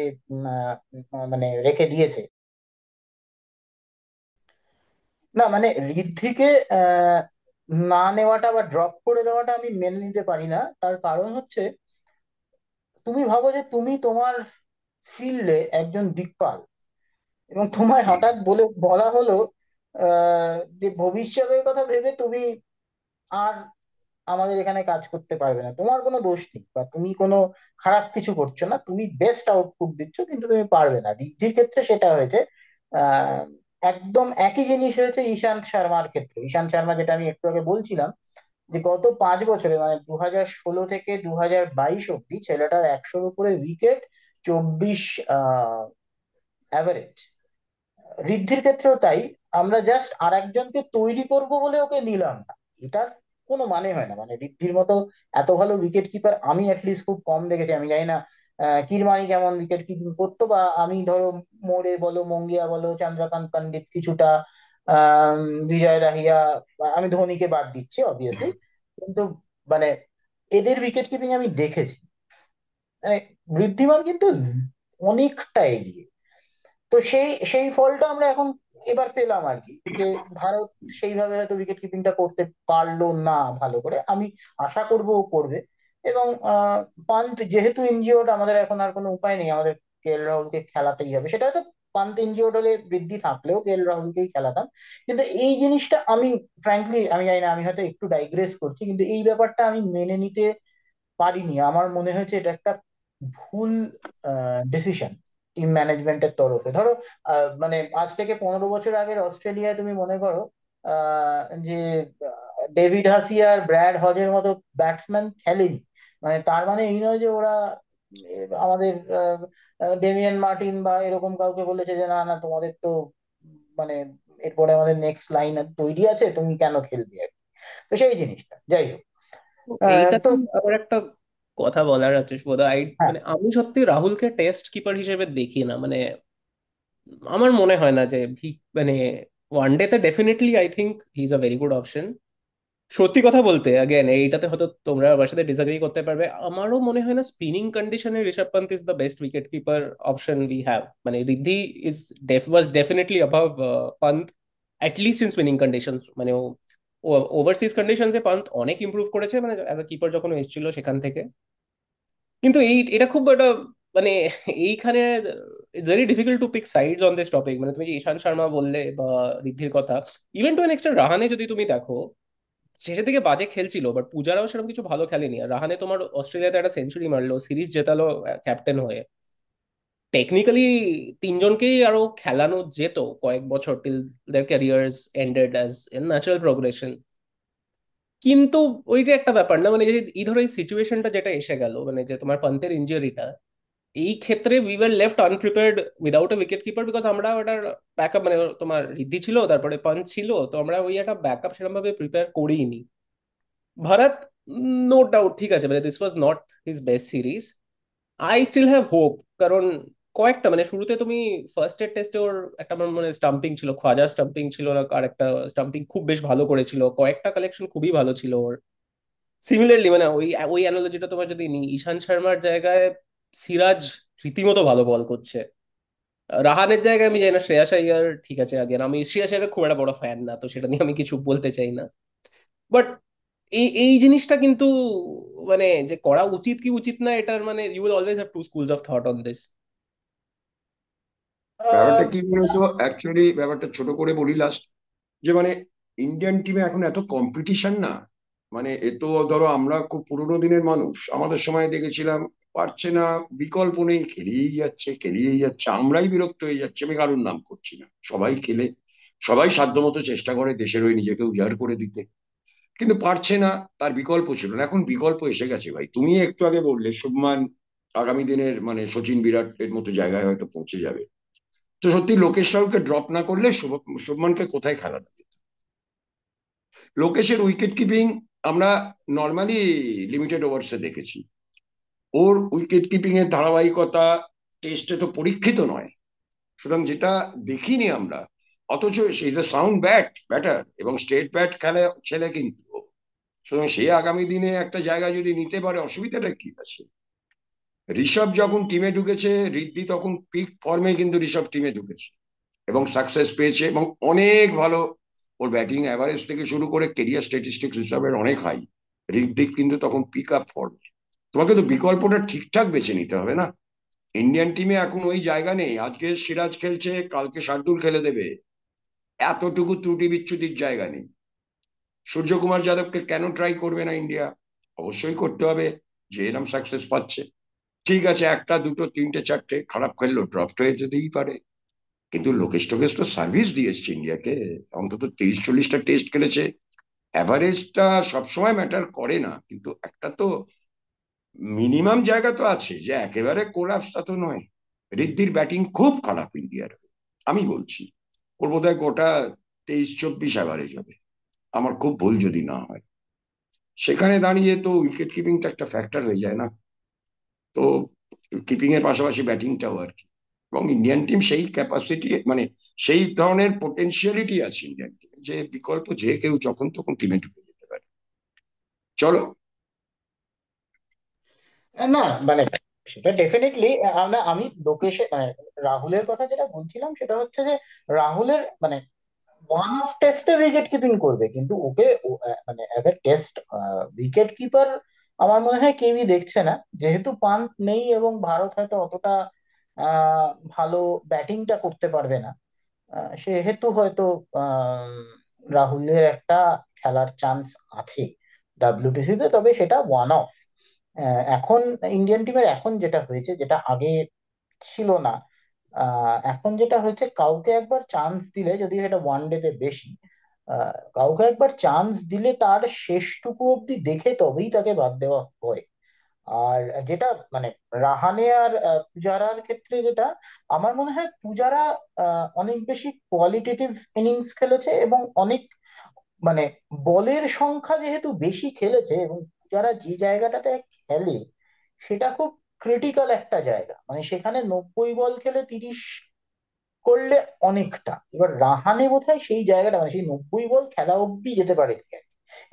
মানে রেখে দিয়েছে না, মানে ঋদ্ধিকে না নেওয়াটা বা ড্রপ করে দেওয়াটা আমি মেনে নিতে পারি না। তার কারণ হচ্ছে তুমি ভাবো যে তুমি তোমার ফিল্ডে একজন দিকপাল, এবং তোমায় হঠাৎ বলা হলো যে ভবিষ্যতের কথা ভেবে তুমি আর আমাদের এখানে কাজ করতে পারবে না। তোমার কোনো দোষ নেই বা তুমি কোনো খারাপ কিছু করছো না, তুমি বেস্ট আউটপুট দিচ্ছ, কিন্তু তুমি পারবে না। ঋদ্ধির ক্ষেত্রে সেটা হয়েছে। একদম একই জিনিস হয়েছে ইশান্ত শর্মার ক্ষেত্রে। ইশান্ত শর্মা, যেটা আমি একটু আগে বলছিলাম, যে গত 5 বছরে মানে 2016 থেকে 2022 অব্দি ছেলেটার 100-র উপরে উইকেট, 24 অ্যাভারেজ। ঋদ্ধির ক্ষেত্রেও তাই, আমরা জাস্ট আর একজনকে তৈরি করব বলে ওকে নিলাম না, এটার কোনো মানে হয় না। মানে ঋদ্ধির মতো এত ভালো উইকেট কিপার আমি অ্যাটলিস্ট খুব কম দেখেছি। আমি জানি না কিরমানি যেমন উইকেট কিপিং করতো, বা আমি ধরো মোড়ে বলো, মঙ্গিয়া বলো, চন্দ্রকান্ত পন্ডিত কিছুটা, বিজয় রাহিয়া, আমি ধোনিকে বাদ দিচ্ছি অবভিয়াসলি, কিন্তু মানে এদের উইকেট কিপিং আমি দেখেছি। মানে বৃদ্ধিমান কিন্তু অনেকটা এগিয়ে। তো সেই ফলটা আমরা এখন এবার পেলাম আর কি, যে ভারত সেইভাবে হয়তো উইকেট কিপিংটা করতে পারলো না ভালো করে। আমি আশা করবো ও করবে। এবং পান্ত যেহেতু ইনজিওর্ড, আমাদের এখন আর কোনো উপায় নেই, আমাদের কেএল রাহুলকে খেলাতেই হবে। সেটা হয়তো পান্ত ইনজিওর্ড হলে বৃদ্ধি থাকলেও কেএল রাহুলকেই খেলাতাম। কিন্তু এই জিনিসটা আমি ফ্র্যাঙ্কলি আমি জানি না, আমি হয়তো একটু ডাইগ্রেস করছি, কিন্তু এই ব্যাপারটা আমি মেনে নিতে পারিনি। আমার মনে হয়েছে এটা একটা ভুল ডিসিশন। টিম ম্যানেজমেন্টের তরফে। ধরো মানে আজ থেকে 15 বছর আগের অস্ট্রেলিয়ায় তুমি মনে করো যে ডেভিড হাসিয়ার ব্র্যাড হজের মতো ব্যাটসম্যান খেলেনি, মানে তার মানে এই নয় যে ওরা আমাদের ডেমিয়ান মার্টিন বা এরকম কাউকে বলেছে যে না না তোমাদের তো মানে এরপরে আমাদের নেক্সট লাইন তৈরি আছে তুমি কেন খেলবে আর কি। তো সেই জিনিসটা যাই হোক আবার একটা কথা বলার আছে বোধ হয়, মানে আমি সত্যি রাহুলকে টেস্ট কিপার হিসেবে দেখি না, মানে আমার মনে হয় না যে মানে ওয়ান ডে তে definitely I think he is a very good option. সত্যি কথা বলতে অ্যাগেন এইটাতে হয়তো তোমরা আমার সাথে ডিসএগ্রি করতে পারবে, আমারও মনে হয় না স্পিনিং কন্ডিশনে Rishabh Pant is the best wicket keeper option we have, মানে ঋদ্ধি is was definitely above Pant at least in spinning conditions, মানে ওভারসিজ কন্ডিশনসে পান্ত অনেক ইমপ্রুভ করেছে মানে অ্যাজ আ কিপার যখন এসেছিল সেখান থেকে। কিন্তু এটা খুব একটা মানে এইখানে it's very difficult to pick sides on this topic, মানে তুমি যে ঈশান্ত শর্মা বললে বা ঋদ্ধির কথা, even to an extent Rahane যদি তুমি দেখো শেষের দিকে বাজে খেলছিল বাট পূজারাও সেরকম কিছু ভালো খেলেনি। আর রাহানে তোমার অস্ট্রেলিয়াতে একটা সেঞ্চুরি মারলো, সিরিজ জেতালো ক্যাপ্টেন হয়ে, টেকনিক্যালি তিনজনকেই আরো খেলানো যেত কয়েক বছর till their careers ended as in natural progression. কিন্তু ওইটা একটা ব্যাপার না, মানে এই ধরো এই সিচুয়েশনটা যেটা এসে গেল মানে যে তোমার পান্তের ইঞ্জুরিটা, এই ক্ষেত্রে we were left unprepared without a wicket keeper because আমরা ওটার ব্যাকআপ মানে তোমার ঋদ্ধি ছিল তারপরে পান্ত ছিল, তো আমরা ওই একটা ব্যাকআপ সেরকম ভাবে প্রিপেয়ার করিনি। ভারত নো ডাউট ঠিক আছে মানে this was not his best series, I still have hope, কারণ কয়েকটা মানে শুরুতে তুমি ফার্স্ট এর টেস্টে ওর একটা মানে স্টাম্পিং ছিল, খ্বাজা স্টাম্পিং ছিল না আর একটা স্টাম্পিং খুব বেশ ভালো করেছিল, কয়েকটা কালেকশন খুবই ভালো ছিল ওর। সিমিলারলি মানে ওই অ্যানালজিটা তোমার যদি নি ঈশান্ত শর্মার জায়গায় সিরাজ রীতিমতো ভালো বল করছে, রাহানের জায়গায় আমি জানি না শ্রেয়াস আইয়ার ঠিক আছে আগের আমি শ্রেয়াস আইয়ার খুব একটা বড় ফ্যান না তো সেটা নিয়ে আমি কিছু বলতে চাই না, বাট এই জিনিসটা কিন্তু মানে যে করা উচিত কি উচিত না এটার মানে you will always have two schools of thought on this. ব্যাপারটা কি বলতো অ্যাকচুয়ালি ব্যাপারটা ছোট করে বলি লাস্ট, যে মানে ইন্ডিয়ান টিমে এখন এত কম্পিটিশন না, মানে এত ধরো আমরা খুব পুরোনো দিনের মানুষ, আমাদের সময় দেখেছিলাম পারছে না বিকল্প নেই খেলিয়েই যাচ্ছে আমরাই বিরক্ত হয়ে যাচ্ছে। আমি কারোর নাম করছি না, সবাই খেলে সবাই সাধ্যমতো চেষ্টা করে দেশের ওই নিজেকে উজাড় করে দিতে, কিন্তু পারছে না, তার বিকল্প ছিল না। এখন বিকল্প এসে গেছে ভাই, তুমি একটু আগে বললে শুভমান আগামী দিনের মানে সচিন বিরাটের মতো জায়গায় হয়তো পৌঁছে যাবে, তো সত্যি লোকেশ রাহুলকে ড্রপ না করলে শুভমানকে কোথায় খেলানো যেত। লোকেশের উইকেট কিপিং আমরা নর্মালি লিমিটেড ওভার্সে দেখেছি, ওর উইকেট কিপিং এর ধারাবাহিকতা টেস্টে তো পরীক্ষিত নয়, সুতরাং যেটা দেখিনি আমরা, অথচ সে ইজ আ সাউন্ড ব্যাটার এবং স্ট্রেট ব্যাট খেলে ছেলে, কিন্তু সুতরাং সে আগামী দিনে একটা জায়গা যদি নিতে পারে অসুবিধাটা কি আছে। ঋষভ যখন টিমে ঢুকেছে, ঋদ্ধি তখন পিক ফর্মে কিন্তু ঋষভ টিমে ঢুকেছে এবং সাকসেস পেয়েছে এবং অনেক ভালো, ওর ব্যাটিং অ্যাভারেজ থেকে শুরু করে ক্যারিয়ার স্ট্যাটিস্টিক্স হিসাবের অনেক হাই, ঋদ্ধি কিন্তু তখন পিক আপ ফর্মে। তোমাকে তো বিকল্পটা ঠিকঠাক বেছে নিতে হবে না, ইন্ডিয়ান টিমে এখন ওই জায়গা নেই, আজকে সিরাজ খেলছে কালকে শার্দুল খেলে দেবে, এতটুকু ত্রুটি বিচ্ছুতির জায়গা নেই। সূর্যকুমার যাদবকে কেন ট্রাই করবে না ইন্ডিয়া, অবশ্যই করতে হবে, যে এরম সাকসেস পাচ্ছে ঠিক আছে, একটা দুটো তিনটে চারটে খারাপ খেললো ড্রপ হয়ে যেতেই পারে, কিন্তু লোকেশ টোকেশ তো সার্ভিস দিয়ে এসছে ইন্ডিয়াকে, অন্তত 30-40টা টেস্ট খেলেছে, অ্যাভারেজটা সবসময় ম্যাটার করে না, কিন্তু একটা তো মিনিমাম জায়গা তো আছে, যে একেবারে কোলাপস তা তো নয়। ঋদ্ধির ব্যাটিং খুব খারাপ ইন্ডিয়ার, আমি বলছি ওর বোধ হয় গোটা 23-24 অ্যাভারেজ হবে, আমার খুব ভুল যদি না হয়, সেখানে দাঁড়িয়ে তো উইকেট কিপিংটা একটা ফ্যাক্টর হয়ে যায় না, তো কিপিং এর পাশাপাশি ব্যাটিংটাও আর কি। এবং ইন্ডিয়ান টিম সেই ক্যাপাসিটি মানে সেই ধরনের পটেনশিয়ালিটি আছে ইন্ডিয়ান টিমে, যে বিকল্প যে কেউ যখন তখন টিমে ঢুকে যেতে পারে। চলো না মানে সেটা ডেফিনেটলি আমি লোকেশে মানে রাহুলের কথা যেটা বলছিলাম সেটা হচ্ছে যে রাহুলের মানে ওয়ান অফ টেস্টে উইকেট কিপিং করবে, কিন্তু ওকে মানে as a test wicket keeper আমার মনে হয় কেউই দেখছে না, যেহেতু পান্ত নেই এবং ভারত হয়তো অতটা ভালো ব্যাটিংটা করতে পারবে না, সেহেতু হয়তো রাহুলের একটা খেলার চান্স আছে WTC-তে, তবে সেটা ওয়ান অফ। এখন ইন্ডিয়ান টিমের এখন যেটা হয়েছে যেটা আগে ছিল না এখন যেটা হয়েছে, কাউকে একবার চান্স দিলে, যদি সেটা ওয়ান ডে তে বেশি, কাউকে একবার চান্স দিলে তার শেষটুকু অব্দি দেখে তবেই তাকে বাদ দেওয়া হয়। আর যেটা মানে রাহানে আর পূজারার ক্ষেত্রে, যেটা আমার মনে হয় পূজারা অনেক বেশি কোয়ালিটেটিভ ইনিংস খেলেছে এবং অনেক মানে বলের সংখ্যা যেহেতু বেশি খেলেছে, এবং পূজারা যে জায়গাটাতে খেলে সেটা খুব ক্রিটিক্যাল একটা জায়গা, মানে সেখানে 90 বল খেলে 30 করলে অনেকটা। এবার রাহানে বোধহয় সেই জায়গাটা মানে সেই 90 বল খেলা অব্দি যেতে পারে,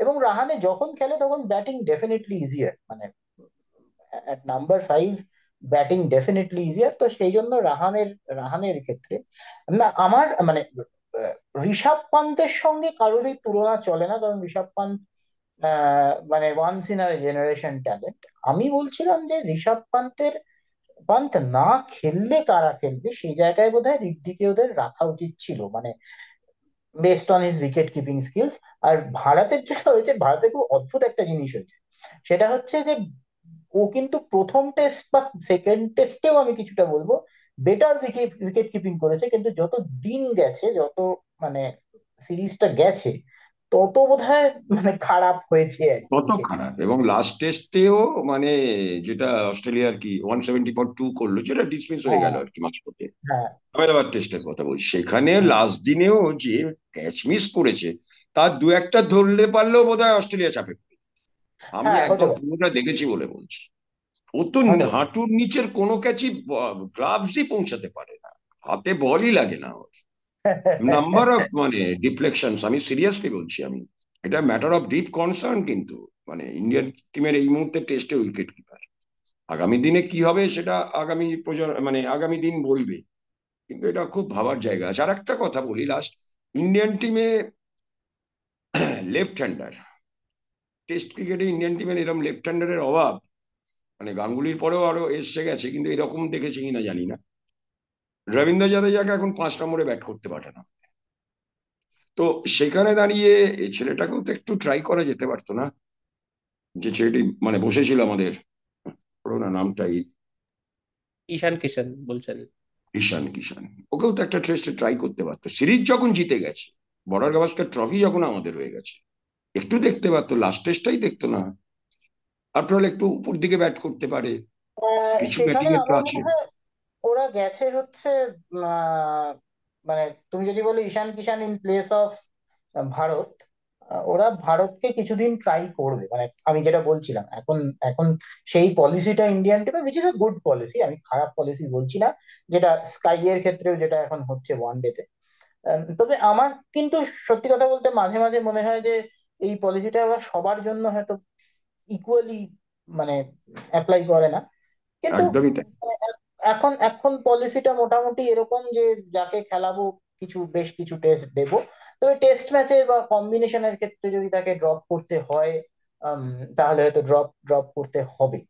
এবং রাহানে যখন খেলে তখন ব্যাটিং ডেফিনেটলি ইজিয়ার, মানে at number 5 batting definitely easier. তো সেই জন্য রাহানের ক্ষেত্রে না, আমার মানে ঋষভ পান্তের সঙ্গে কারোরই তুলনা চলে না, কারণ ঋষভ পান্ত মানে once in a generation talent. আমি বলছিলাম যে ঋষভ পান্ত না খেললে কারা খেলবে, সেই জায়গায় বোধহয় ঋদ্ধিকে ওদের রাখা উচিত ছিল, মানে based on his wicket keeping skills. আর ভারতের যেটা হয়েছে, ভারতে খুব অদ্ভুত একটা জিনিস হয়েছে, সেটা হচ্ছে যে ও কিন্তু প্রথম টেস্ট বা সেকেন্ড টেস্টেও আমি কিছুটা বলবো বেটার উইকেট কিপিং করেছে, কিন্তু যত দিন গেছে, যত মানে সিরিজটা গেছে, তত বোধহয় মানে খারাপ হয়েছে, তত খারাপ। এবং লাস্ট টেস্টেও মানে যেটা অস্ট্রেলিয়ার কি 170.2 করলো, যেটা ডিসমিস হয়ে গেল আর কি মাঝপথে, আবার টেস্টের কথা বলছি, সেখানে লাস্ট দিনেও যে ক্যাচ মিস করেছে তার দু একটা ধরলে পারলেও বোধহয় অস্ট্রেলিয়া চাপে। আমি একদম পুরোটা দেখেছি বলে বলছি, ও তো হাঁটুর নিচের কোনো ক্যাচই গ্লাভসই পৌঁছাতে পারে না, হাতে বলই লাগে না। নাম্বার অফ মানে ডিফ্লেকশনস, আমি সিরিয়াসলি বলছি, আমি এটা ম্যাটার অফ ডিপ কনসার্ন কিন্তু, মানে ইন্ডিয়ান টিমের এই মুহূর্তে টেস্টে উইকেট কিপার। আগামী দিনে কি হবে সেটা আগামী দিন বলবে, কিন্তু এটা খুব ভাবার জায়গা আছে। আর একটা কথা বলি, লাস্ট ইন্ডিয়ান টিমে লেফট হ্যান্ডার, টেস্ট ক্রিকেটে ইন্ডিয়ান টিমের এরকম লেফট হ্যান্ডারের অভাব, মানে গাঙ্গুলির পরেও আরো এসে গেছে, কিন্তু এরকম দেখেছি কিনা জানি না। রবীন্দ্র জাদেজাকে এখন 5 নম্বরে ব্যাট করতে পারে না, তো সেখানে দাঁড়িয়ে ছেলেটাকেও তো একটু ট্রাই করা যেতে পারতো না? যে ছেলেটি মানে বসেছিল আমাদের, পুরোনো নামটাই ঈশান কিশন বলছেন, ঈশান কিশান, ওকেও তো একটা টেস্টে ট্রাই করতে পারতো। সিরিজ যখন জিতে গেছে, বর্ডার গাভাস্কার ট্রফি যখন আমাদের হয়ে গেছে, একটু দেখতে পারতো, লাস্ট টেস্টটাই দেখতো না। আফটারঅল একটু উপর দিকে ব্যাট করতে পারে, কিছু ব্যাটিং এর কাজ ওরা গেছে হচ্ছে। মানে তুমি যদি বলো Ishan Kishan in place of Bharat, ওরা ভারতকে কিছুদিন ট্রাই করবে, মানে আমি যেটা বলছিলাম এখন সেই পলিসিটা ইন্ডিয়ান টিমে, which is a good policy, আমি খারাপ পলিসি বলছি না, যেটা স্কাইয়ের ক্ষেত্রেও যেটা এখন হচ্ছে ওয়ান ডেতে। তবে আমার কিন্তু সত্যি কথা বলতে মাঝে মাঝে মনে হয় যে এই পলিসিটা ওরা সবার জন্য হয়তো ইকুয়ালি মানে অ্যাপ্লাই করে না, কিন্তু এখন পলিসিটা মোটামুটি এরকম যে যাকে খেলাবো বেশ কিছু টেস্ট দেব। তবে টেস্ট ম্যাচে বা কম্বিনেশনের ক্ষেত্রে যদি তাকে ড্রপ করতে হয় তাহলে হয়তো ড্রপ করতে হবে।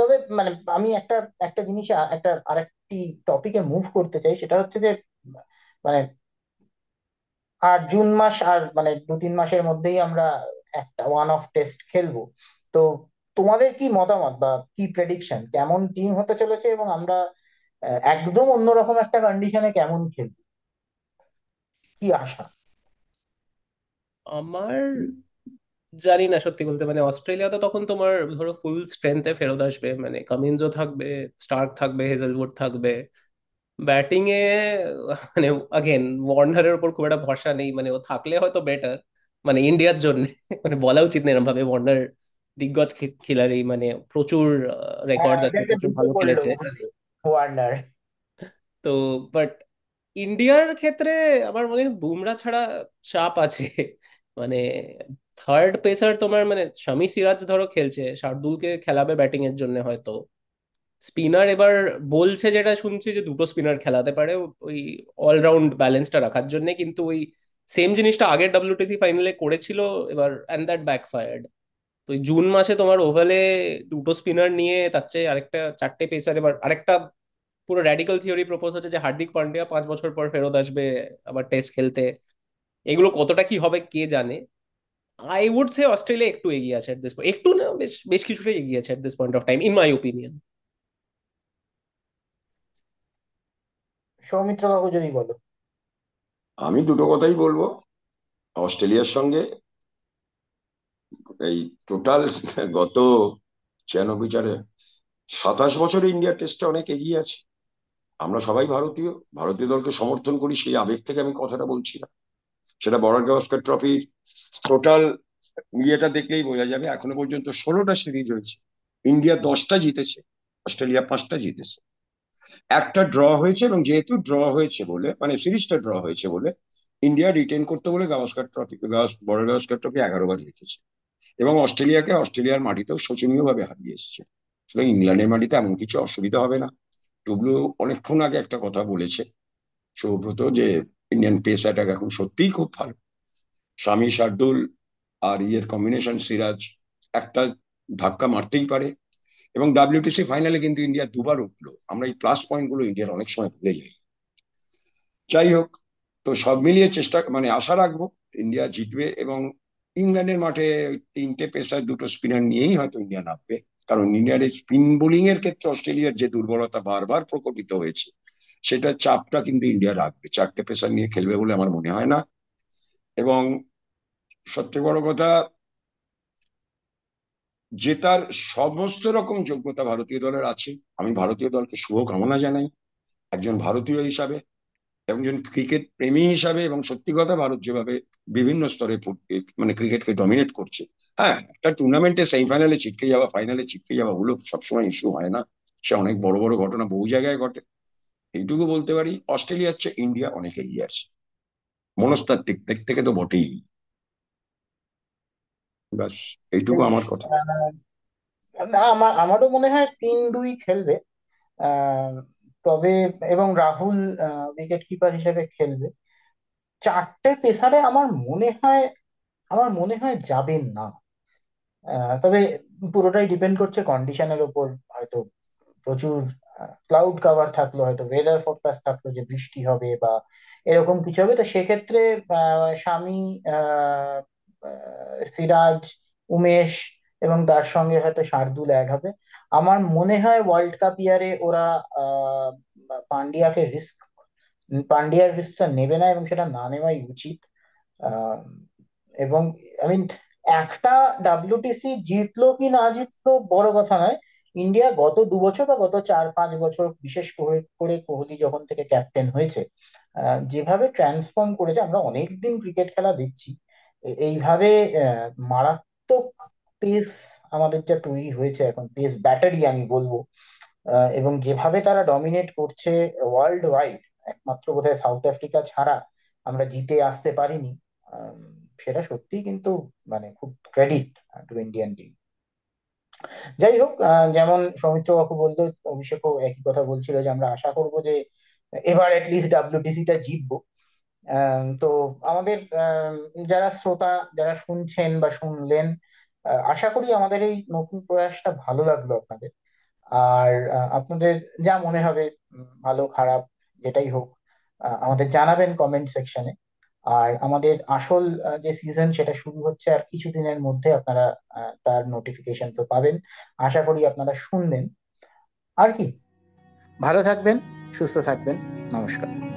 তবে মানে আমি একটা জিনিস, আরেকটি টপিকে মুভ করতে চাই, সেটা হচ্ছে যে মানে আর জুন মাস আর মানে 2-3 মাসের মধ্যেই আমরা একটা ওয়ান অফ টেস্ট খেলবো, তো তোমাদের কি মতামত বা কি প্রেডিকশন, কেমন টিম হতে চলেছে এবং আমরা একদম অন্যরকম একটা কন্ডিশনে কেমন খেলব, কি আশা? আমার জানি না সত্যি বলতে, মানে অস্ট্রেলিয়া তো তখন তোমার ধরো ফুল স্ট্রেংথে ফেরত আসবে, মানে কামিন্সও থাকবে, স্টার্ক থাকবে, হেজেলউড থাকবে, ব্যাটিং এ মানে আগেন ওয়ার্নারের উপর খুব একটা ভরসা নেই, মানে ও থাকলে হয়তো বেটার, মানে ইন্ডিয়ার জন্য মানে বলা উচিত না এরকম ভাবে, ওয়ার্নার দিগ্গজ খেলারই, মানে প্রচুর রেকর্ড আছে, প্রচুর ভালো খেলেছে ওয়ার্নার তো। বাট ইন্ডিয়ার ক্ষেত্রে আমার মনে হয় বুমরা ছাড়া চাপ আছে, মানে থার্ড পেসার তোমার মানে শামি সিরাজ ধরো খেলছে, শার্দুলকে খেলাবে ব্যাটিং এর জন্য, হয়তো স্পিনার এবার বলছে যেটা শুনছি যে 2 স্পিনার খেলাতে পারে ওই অলরাউন্ড ব্যালেন্সটা রাখার জন্য, কিন্তু ওই সেম জিনিসটা আগের WTC ফাইনালে করেছিল এবার, অ্যান্ড দ্যাট ব্যাকফায়ার্ড। তো জুন মাসে তোমার ওভালে 2 স্পিনার নিয়ে তার চেয়ে আরেকটা 4টে পেসার, এবার আরেকটা পুরো র্যাডিক্যাল থিওরি প্রপোজ হচ্ছে যে হার্দিক পান্ডিয়া 5 বছর পর ফেরত আসবে আবার টেস্ট খেলতে, এগুলো কতটা কি হবে কে জানে। আই উড সে অস্ট্রেলিয়া একটু এগিয়ে আছে এট দিস পয়েন্ট, একটু না বেশ কিছুটাই এগিয়ে আছে at this point of time in my opinion. Soumitra কাকু যদি বলো। আমি দুটো কথাই বলবো, অস্ট্রেলিয়ার সঙ্গে এই টোটাল গত 96 চারে 27 বছরে ইন্ডিয়া টেস্টটা অনেক এগিয়ে আছে। আমরা সবাই ভারতীয়, ভারতীয় দলকে সমর্থন করি, সেই আবেগ থেকে আমি কথাটা বলছি না। সেটা বর্ডার গাভাস্কার ট্রফির টোটাল ইয়েটা দেখলেই বোঝা যাবে। এখনো পর্যন্ত 16টা সিরিজ হয়েছে, ইন্ডিয়া 10টা জিতেছে, অস্ট্রেলিয়া 5টা জিতেছে, একটা ড্র হয়েছে। এবং যেহেতু ড্র হয়েছে বলে, মানে সিরিজটা ড্র হয়েছে বলে, ইন্ডিয়া রিটেন করতে বলে বর্ডার গাভাস্কার ট্রফি 11 বার জিতেছে এবং অস্ট্রেলিয়াকে অস্ট্রেলিয়ার মাটিতেও শোচনীয় ভাবে হারিয়ে এসছে। সুতরাং ইংল্যান্ডের মাটিতে এমন কিছু অসুবিধা হবে না। টুবলু অনেকক্ষণ আগে একটা কথা বলেছে সুব্রত, যে ইন্ডিয়ান পেস অ্যাটাক এখন সত্যিই খুব ভালো। স্বামী শার্দুল আর ইয়ের কম্বিনেশন, সিরাজ একটা ধাক্কা মারতেই পারে। এবং ডাব্লিউটিসি ফাইনালে কিন্তু ইন্ডিয়া দুবার উঠলো। আমরা এই প্লাস পয়েন্ট গুলো ইন্ডিয়ার অনেক সময় ভুলে যাই। যাই হোক, তো সব মিলিয়ে চেষ্টা, মানে আশা রাখবো ইন্ডিয়া জিতবে। এবং ইংল্যান্ডের মাঠে 3টে পেসার 2টো স্পিনার নিয়েই হয়তো ইন্ডিয়া নামবে, কারণ ইন্ডিয়ার স্পিন বোলিং এর ক্ষেত্রে অস্ট্রেলিয়ার যে দুর্বলতা বারবার প্রকটিত হয়েছে, সেটা চাপটা কিন্তু ইন্ডিয়া রাখবে। 4টে পেসার নিয়ে খেলবে বলে আমার মনে হয় না। এবং সবচেয়ে বড় কথা, জেতার সমস্ত রকম যোগ্যতা ভারতীয় দলের আছে। আমি ভারতীয় দলকে শুভকামনা জানাই একজন ভারতীয় হিসাবে, একজন ক্রিকেট প্রেমী হিসাবে। এবং সত্যি কথা, ভারত যেভাবে বিভিন্ন স্তরে মানে ক্রিকেটকে ডমিনেট করছে, হ্যাঁ একটা টুর্নামেন্টে সেমিফাইনালে ছিটকে যাওয়া, ফাইনালে ছিটকে যাওয়া, ওগুলো সবসময় ইস্যু হয় না, সে অনেক বড় বড় ঘটনা বহু জায়গায় ঘটে। এইটুকু বলতে পারি অস্ট্রেলিয়ার চেয়ে ইন্ডিয়া অনেক এগিয়ে আছে মনস্তাত্ত্বিক দিক থেকে তো বটেই। ব্যাস এইটুকু আমার কথা। আমারও মনে হয় 3-2 খেলবে। তবে এবং রাহুল উইকেট কিপার হিসেবে খেলবে। 4টে পেসারে আমার মনে হয় যাবেন না। তবে পুরোটাই ডিপেন্ড করছে কন্ডিশনের ওপর। হয়তো প্রচুর ক্লাউড কাভার থাকলো, হয়তো ওয়েদার ফোরকাস্ট থাকলো যে বৃষ্টি হবে বা এরকম কিছু হবে, তো সেক্ষেত্রে স্বামী, সিরাজ, উমেশ এবং তার সঙ্গে হয়তো শার্দুল অ্যাড হবে। আমার মনে হয় ওয়ার্ল্ড কাপ ইয়ারে ওরা পান্ডিয়ার রিস্কটা নেবে না এবং সেটা না নেওয়াই উচিত। এবং আমি একটা ডাব্লিউটিসি জিতলো কি না জিতলো বড় কথা নয়, ইন্ডিয়া গত 2 বছর বা গত 4-5 বছর বিশেষ করে কোহলি যখন থেকে ক্যাপ্টেন হয়েছে যেভাবে ট্রান্সফর্ম করেছে, আমরা অনেকদিন ক্রিকেট খেলা দেখছি, এইভাবে মারাত্মক পেস আমাদের যা তৈরি হয়েছে এখন, পেস ব্যাটারি আমি বলবো, এবং যেভাবে তারা ডমিনেট করছে ওয়ার্ল্ড ওয়াইড, একমাত্র বোধহয় সাউথ আফ্রিকা ছাড়া আমরা জিতে আসতে পারিনি, সেটা সত্যি কিন্তু মানে খুব ক্রেডিট টু ইন্ডিয়ান টিম। যাই হোক, যেমন সৌমিত্র বাবু বললো, অভিষেকও একই কথা বলছিল যে আমরা আশা করবো যে এবার অ্যাটলিস্ট ডাব্লিউটিসিটা জিতবো। তো আমাদের যারা শ্রোতা, যারা শুনছেন বা শুনলেন, আশা করি আমাদের এই নতুন প্রয়াসটা ভালো লাগলো আপনাদের। আর আপনাদের যা মনে হবে, ভালো খারাপ যেটাই হোক, আমাদের জানাবেন কমেন্ট সেকশনে। আর আমাদের আসল যে সিজন সেটা শুরু হচ্ছে আর কিছুদিনের মধ্যে, আপনারা তার নোটিফিকেশনসও পাবেন। আশা করি আপনারা শুনবেন। আর কি, ভালো থাকবেন, সুস্থ থাকবেন, নমস্কার।